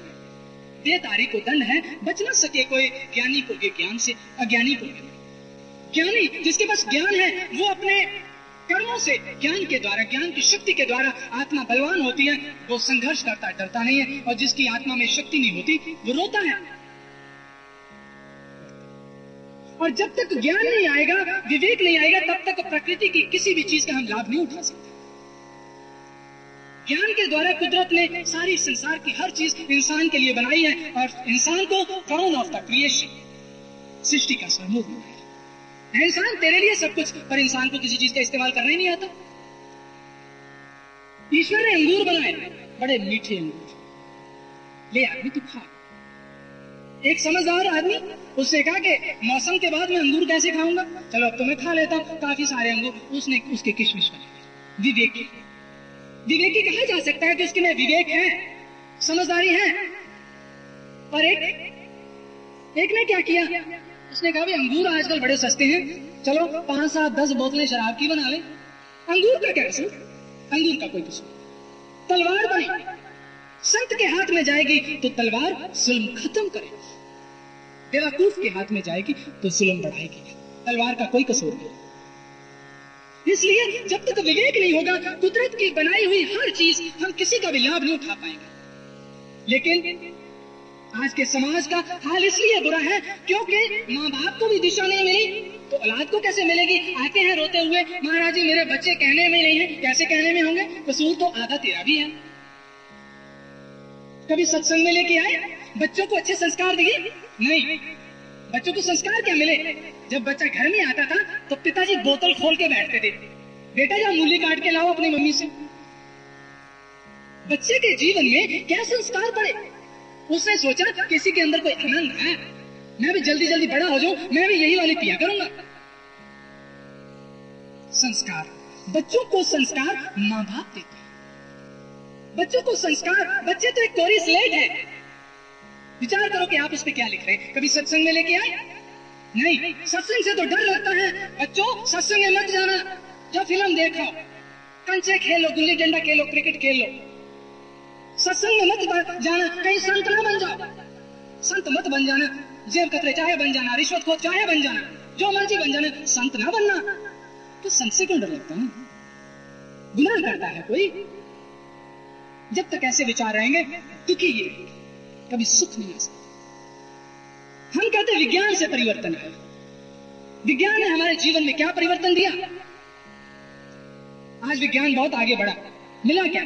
बेदारी को दंड है, बच ना सके कोई ज्ञानी को ये ज्ञान से, अज्ञानी को ज्ञान। ज्ञानी जिसके पास ज्ञान है, वो अपने कर्मों से, ज्ञान के द्वारा, ज्ञान की शक्ति के द्वारा आत्मा बलवान होती है। वो संघर्ष करता, डरता नहीं है। और जिसकी आत्मा में शक्ति नहीं होती, वो रोता है। और जब तक ज्ञान नहीं आएगा, विवेक नहीं आएगा, तब तक प्रकृति की किसी भी चीज का हम लाभ नहीं उठा सकते। ज्ञान के द्वारा कुदरत ने सारी संसार की हर चीज इंसान के लिए बनाई है और इंसान को क्राउन ऑफ द क्रिएशन, सृष्टि का सरमूल बनाया है। इंसान तेरे लिए सब कुछ, पर इंसान को किसी चीज का इस्तेमाल करना ही नहीं आता। ईश्वर ने अंगूर बनाए, बड़े मीठे अंगूर ले आदमी तो खा। एक समझदार आदमी, उससे कहा कि मौसम के बाद मैं अंगूर कैसे खाऊंगा, चलो अब तो मैं खा लेता हूँ। काफी सारे अंगूर उसने, उसके किशमिश बनाए। विवेकी कहा जा सकता है कि उसके में विवेक है, समझदारी है। पर एक ने क्या किया, उसने कहा अंगूर आजकल बड़े सस्ते हैं, चलो 5-7-10 बोतलें शराब की बना ले। अंगूर का क्या कसूर, अंगूर का कोई कसूर। तलवार बनी, संत के हाथ में जाएगी तो तलवार जुल्म खत्म करेगी, बेवकूफ के हाथ में जाएगी तो जुल्म बढ़ाएगी। तलवार का कोई कसूर नहीं। इसलिए जब तक विवेक नहीं होगा कुदरत की बनाई हुई हर चीज हम किसी का भी लाभ नहीं उठा पाएंगे। लेकिन आज के समाज का हाल इसलिए बुरा है क्योंकि माँ बाप को भी दिशा नहीं मिली तो औलाद को कैसे मिलेगी। आते हैं रोते हुए, महाराज जी मेरे बच्चे कहने में नहीं है। कैसे कहने में होंगे, कसूर तो आधा तेरा भी है। कभी सत्संग में लेके आए बच्चों को, अच्छे संस्कार दिए नहीं। बच्चों को संस्कार क्या मिले, जब बच्चा घर में आता था तो पिताजी बोतल खोल के बैठते थे, बेटा जा मूली काट के लाओ अपनी मम्मी से। बच्चे के जीवन में क्या संस्कार पड़े, उसने सोचा किसी के अंदर कोई आनंद है, मैं भी जल्दी जल्दी बड़ा हो जाऊं, मैं भी यही वाली पिया करूंगा। संस्कार, बच्चों को संस्कार माँ बाप देते हैं, बच्चों को संस्कार, बच्चे तो एक कोरी स्लेट है। विचार करो कि आप उस पे क्या लिख रहे हैं। कभी सत्संग में लेके आए नहीं, सत्संग से तो डर लगता है। बच्चों सत्संग में मत जाना, जो फिल्म देखो, कंचे खेलो, गुल्ली डंडा खेलो, क्रिकेट खेलो, सत्संग में मत जाना, कहीं संत ना बन जाओ। संत मत बन जाना, जेब कतरे चाहे बन जाना, रिश्वत खोर चाहे बन जाना, जो मर्जी बन जाना, संत ना बनना। तो संत से क्यों डर लगता है, गुनाह करता है कोई। जब तक ऐसे विचार रहेंगे दुखी ही रहेंगे, कभी सुख नहीं आ सकता। हम कहते विज्ञान से परिवर्तन है। विज्ञान ने हमारे जीवन में क्या परिवर्तन दिया। आज विज्ञान बहुत आगे बढ़ा, मिला क्या,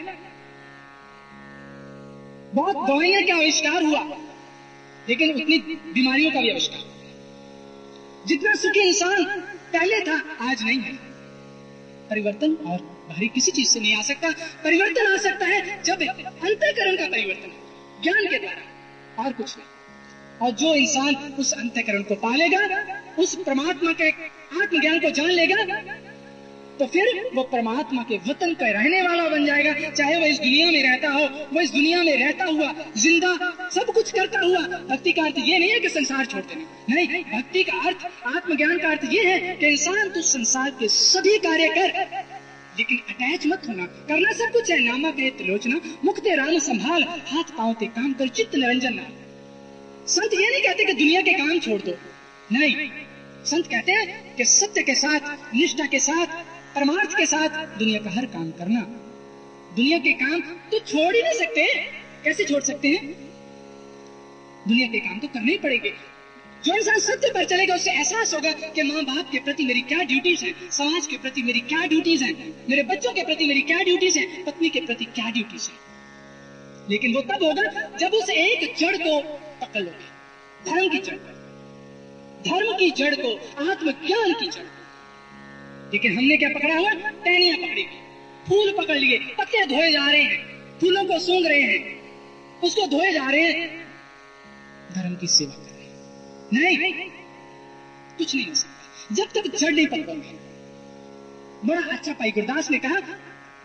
बहुत दवाइयों का आविष्कार हुआ, लेकिन उतनी बीमारियों का भी आविष्कार। जितना सुखी इंसान पहले था आज नहीं है। परिवर्तन और बाहरी किसी चीज से नहीं आ सकता। परिवर्तन आ सकता है जब अंतःकरण का परिवर्तन हो, ज्ञान के द्वारा, और कुछ नहीं। और जो इंसान उस अंतःकरण को पालेगा, उस परमात्मा के आत्मज्ञान को जान लेगा, तो फिर वो परमात्मा के वतन का रहने वाला बन जाएगा। चाहे वो इस दुनिया में रहता हो, वो इस दुनिया में रहता हुआ जिंदा सब कुछ करता हुआ। भक्ति का अर्थ ये नहीं है कि संसार छोड़ देना, नहीं। भक्ति का अर्थ, आत्मज्ञान का अर्थ ये है कि इंसान तो संसार के सभी कार्य कर, लेकिन अटैच मत होना। करना सब कुछ है, नामा के त्रिलोचना मुक्ते राम संभाल, हाथ पाँव ते काम कर चित्त निरंजन। संत ये नहीं कहते कि दुनिया के काम छोड़ दो, नहीं। संत कहते हैं कि सत्य के साथ, निष्ठा के साथ, परमार्थ के साथ दुनिया का हर काम करना। दुनिया के काम तो छोड़ ही नहीं सकते, कैसे छोड़ सकते हैं, दुनिया के काम तो करने ही पड़ेंगे। जो इंसान सत्य पर चलेगा उसे एहसास होगा कि माँ बाप के प्रति मेरी क्या ड्यूटीज हैं, समाज के प्रति मेरी क्या ड्यूटीज हैं, मेरे बच्चों के प्रति मेरी क्या ड्यूटीज हैं, पत्नी के प्रति क्या ड्यूटीज हैं। लेकिन वो तब होगा जब उस एक जड़ को पकड़ लोगे, धर्म की जड़, धर्म की जड़ को, आत्मज्ञान की जड़। लेकिन हमने क्या पकड़ा हुआ, टहनियां पकड़ी, फूल पकड़ लिए, पत्ते धोए जा रहे हैं, फूलों को सूंघ रहे हैं, उसको धोए जा रहे हैं, धर्म की सेवा कर रहे हैं, नहीं। कुछ नहीं हो सकता जब तक जड़ नहीं पकड़ोगे। बड़ा अच्छा भाई गुरदास ने कहा,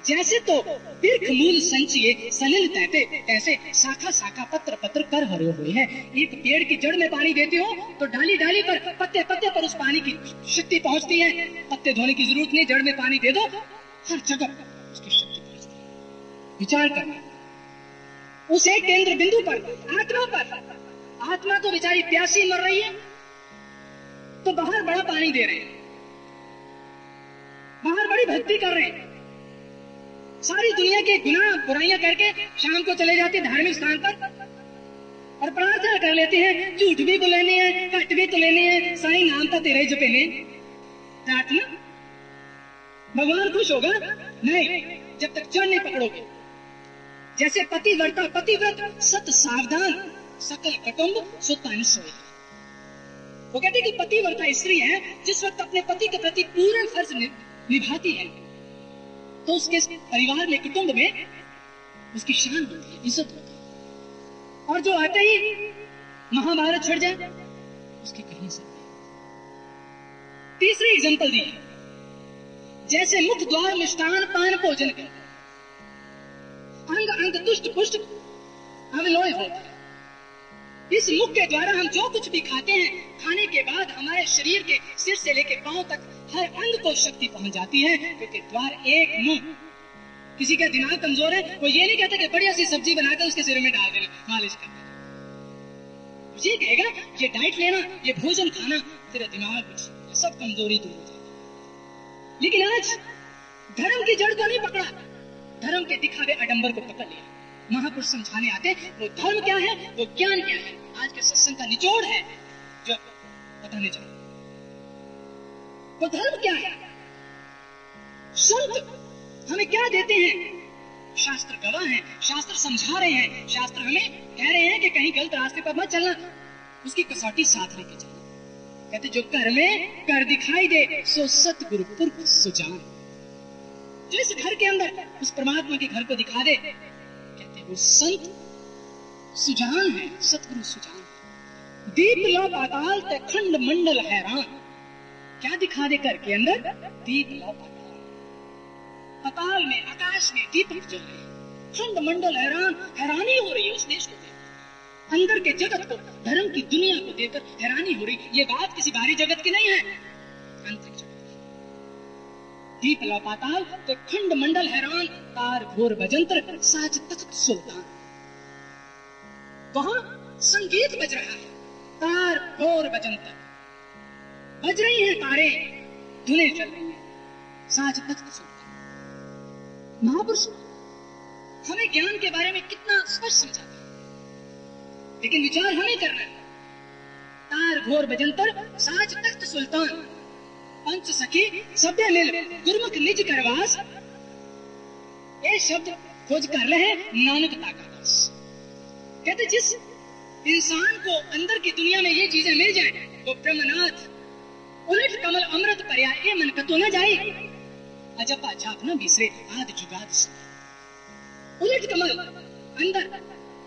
जैसे तो बिरख मूल संचिए सलिल तैते, ऐसे शाखा शाखा पत्र पत्र कर हरे हुए है। एक पेड़ की जड़ में पानी देते हो तो डाली डाली पर, पत्ते पत्ते पर उस पानी की शक्ति पहुंचती है। पत्ते धोने की जरूरत नहीं, जड़ में पानी दे दो, हर जगह उसकी शक्ति पहुंचती है। विचार करना उस एक केंद्र बिंदु पर। आत्मा तो बेचारी प्यासी मर रही है, तो बाहर बड़ा पानी दे रहे हैं, बाहर बड़ी भक्ति कर रहे हैं, सारी दुनिया के गुनाह बुराइयां करके शाम को चले जाते धार्मिक स्थान पर और प्रार्थना कर लेते हैं, झूठ भी बोलेने हैं, कट भी तो लेने हैं, साई नाम तो तेरे जपे ने, प्रार्थना भगवान खुश होगा नहीं। जब तक जड़ नहीं पकड़ोगे, जैसे पतिव्रता पतिव्रत सत सावधान सकल कटुंब सुतान सोए। वो कहते कि पतिव्रता स्त्री है जिस वक्त अपने पति के प्रति पूर्ण फर्ज निभाती है तो उसके परिवार में, कुटुंब में उसकी शान होती है, इज्जत होती है। और जो आते ही महाभारत छड़ जाए उसकी कहीं से। तीसरी एग्जांपल दी, जैसे मुख द्वार मिष्टान पान भोजन कर, अंग अंग दुष्ट पुष्ट अवलोय होता है। इस मुख के द्वारा हम जो कुछ भी खाते हैं, खाने के बाद हमारे शरीर के सिर से लेकर पांव तक हर अंग को शक्ति पहुंच जाती है, क्योंकि द्वार एक मुंह। किसी का दिमाग कमजोर है, वो ये नहीं कहता कि बढ़िया सी सब्जी बनाकर उसके सिर में डाल देना, मालिश कर देना। ये कहेगा ये डाइट लेना, ये भोजन खाना तेरा दिमाग सब कमजोरी दूर हो जाती। लेकिन आज धर्म की जड़ को नहीं पकड़ा, धर्म के दिखावे आडंबर को पकड़ लिया। महापुरुष समझाने आते वो धर्म क्या है, वो ज्ञान क्या है। आज के सत्संग का निचोड़ है जो बताने जा रहा है। वो धर्म क्या है? संत हमें क्या देते हैं? शास्त्र गवाह है, शास्त्र समझा रहे हैं, शास्त्र हमें कह रहे हैं कि कहीं गलत रास्ते पर मत चलना, उसकी कसौटी साथ लेके चलना। कहते जो कर में कर दिखाई दे सो सतगुरु पुरख सुजान। जो इस घर के अंदर उस परमात्मा के घर को दिखा दे, कहते वो संत सुजान है, सतगुरु सुजान। दीप लो पाताल ते खंड मंडल हैरान। क्या दिखा दे घर के अंदर? दीप लो पाताल, पाताल में आकाश में दीपक जल रहे हैं। खंड मंडल हैरान, हैरानी हो रही है उस देश को देखकर, अंदर के जगत को, धर्म की दुनिया को देखकर हैरानी हो रही है। ये बात किसी बाहरी जगत की नहीं है, आंतरिक जगत की। दीप ला पाताल तो खंड मंडल हैरान, तार घोर भजंतर साज तख्त सुल्तान। वहां संगीत बज रहा है, तार घोर भजंतर बज रही है, तारे धुने चल रही है, साज तख्त सुल्तान। महापुरुष हमें ज्ञान के बारे में कितना स्पष्ट समझाते हैं, लेकिन विचार हमें करना है। तार घोर भजंतर साज तख्त सुल्तान, पंच सखी सभ्य मिल गुरमुख निज करवास। ये शब्द खोज कर रहे हैं नानक ताका दास। कहते जिस इंसान को अंदर की दुनिया में ये चीजें मिल जाए वो ब्रह्मनाथ। उलट कमल अमृत पर्याय ये मनकतो न जाए, अजपा जाप न बिसरे आदि जुगाद। उलट कमल अंदर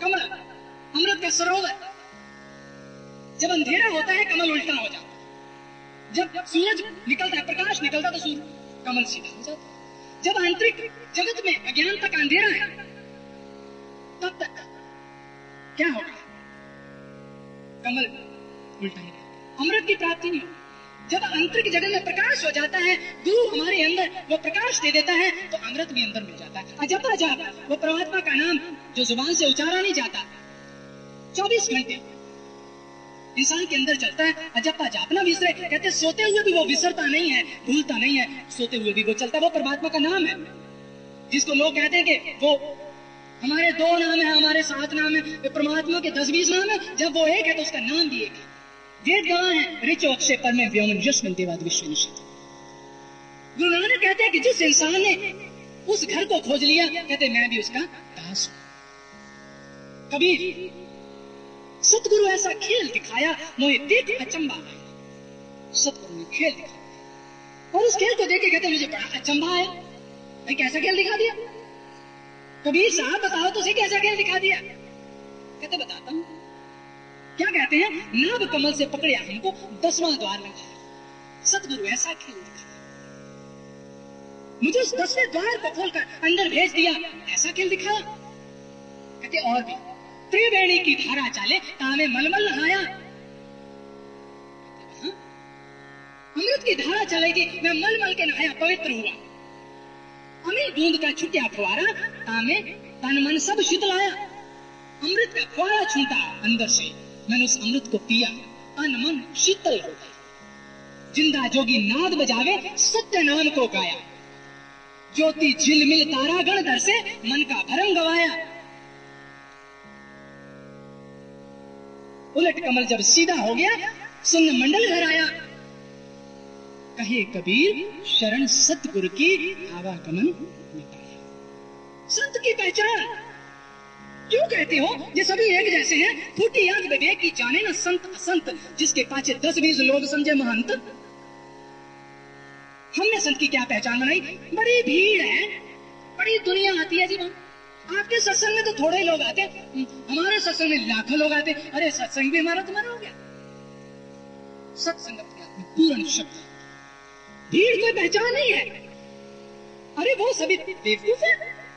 कमल अमृत का सरोवर। जब अंधेरा होता है कमल उल्टा हो जाता है, जब सूरज निकलता है प्रकाश निकलता तो सूरज कमल सीधा हो जाता है। जब आंतरिक जगत में अज्ञानता का अंधेरा है तब तक क्या होगा? कमल उल्टा ही रहेगा, अमृत की प्राप्ति नहीं होगी। जब आंतरिक जगत में प्रकाश हो जाता है, गुरु हमारे अंदर वो प्रकाश दे देता है तो अमृत भी अंदर मिल जाता है। अजपा जाप वो परमात्मा का नाम जो जुबान से उचारा नहीं जाता, 24 घंटे इंसान के अंदर चलता है। अजपा जाप ना विसरे, कहते सोते हुए भी वो विसरता नहीं है, भूलता नहीं है, सोते हुए भी वो चलता है। वो परमात्मा का नाम है जिसको लोग कहते हैं कि वो हमारे दो नाम है, हमारे 7 नाम है, परमात्मा के 10-20 नाम है। जब वो एक है तो उसका नाम भी एक है। वेद गवाह है ऋचि अक्षेपर में व्योमन यस्मिन देवाद विश्व निषेध। गुरु नानक कहते हैं कि जिस इंसान ने उस घर को खोज लिया, कहते मैं भी उसका दास हूं। कबीर सतगुरु ऐसा खेल दिखाया मोहे देख अचंभा आया। सतगुरु ने खेल दिखाया और उस खेल को देख के कहते मुझे बड़ा अचंभा आया, भाई कैसा खेल दिखा दिया कबीर साहब, बताओ तो उसे कैसा खेल दिखा दिया। कहते बताता हूँ। क्या कहते हैं? नाभ कमल से पकड़े हमको 10वां द्वार लगाया। सतगुरु ऐसा खेल दिखाया, मुझे उस 10वें द्वार को खोलकर अंदर भेज दिया, ऐसा खेल दिखाया। कहते और भी त्रिवेणी की धारा चाले तामे मलमल नहाया। अमृत की धारा चलेगी, मैं मलमल के नहाया, पवित्र हुआ। अमी बूंद का छुट्या फुआरा तामे तन मन सब शीतलाया। अमृत का फुआरा छूटा अंदर से, मैंने उस अमृत को पिया, तन मन शीतल हो गया। जिंदा जोगी नाद बजावे सत्य नाम को गाया। ज्योति झिलमिल तारागण दर से मन का भरम गवाया। उलट कमल जब सीधा हो गया सुन मंडल घर आया। कहे कबीर शरण सतगुरु की आवागमन में पाया। संत की पहचान क्यों कहते हो? ये सभी एक जैसे हैं। फूटी आंख विवेक की जाने ना संत असंत, जिसके पाछे 10-20 लोग समझे महंत। हमने संत की क्या पहचान बनाई? बड़ी भीड़ है, बड़ी दुनिया आती है जी। आपके सत्संग में तो थोड़े लोग आते हैं, हमारे सत्संग में लाखों लोग आते हैं। अरे सत्संग भी हमारा तुम्हारा हो गया। सत्संगत के आत्मा पूर्ण शब्द, भीड़ कोई पहचान नहीं है। अरे वो सभी बेवकूफ है,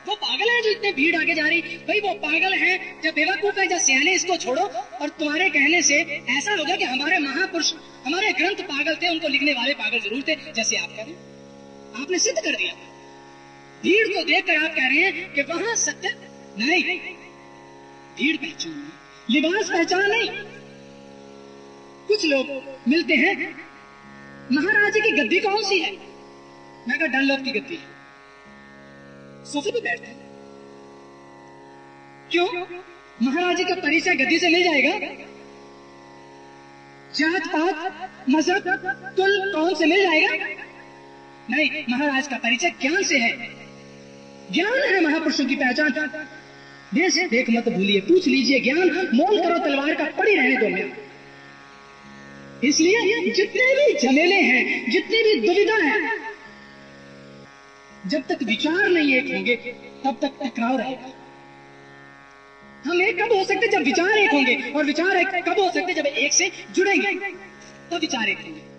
वो पागल है जो इतने भीड़ आगे जा रही। भाई वो पागल है जब बेवकूफ है जब सियाने, इसको छोड़ो। और तुम्हारे कहने से ऐसा होगा कि हमारे महापुरुष हमारे ग्रंथ पागल थे, उनको लिखने वाले पागल जरूर थे, जैसे आप कह रहे हैं। आपने सिद्ध कर दिया, भीड़ को देखकर आप कह रहे हैं कि वहां सत्य नहीं। भीड़ पहचान नहीं, लिबास पहचान नहीं। कुछ लोग मिलते हैं महाराजा की गद्दी कौन सी है? मैं कहा डनलॉप की गद्दी। सोफे पे बैठते हैं। क्यों? महाराजा का परिचय गद्दी से नहीं जाएगा, जात पात मजहब कुल कौन से मिल जाएगा? नहीं, महाराज का परिचय ज्ञान से है। ज्ञान है महापुरुषों की पहचान। देश देख मत भूलिए, पूछ लीजिए ज्ञान, मोल करो तलवार का, पड़ी रहने दो मैं। इसलिए जितने भी झमेले हैं, जितनी भी दुविधा है, जब तक विचार नहीं एक होंगे तब तक टकराव रहेगा। हम एक कब हो सकते? जब विचार एक होंगे। और विचार एक कब हो सकते? जब एक से जुड़ेंगे, तब विचार एक होंगे।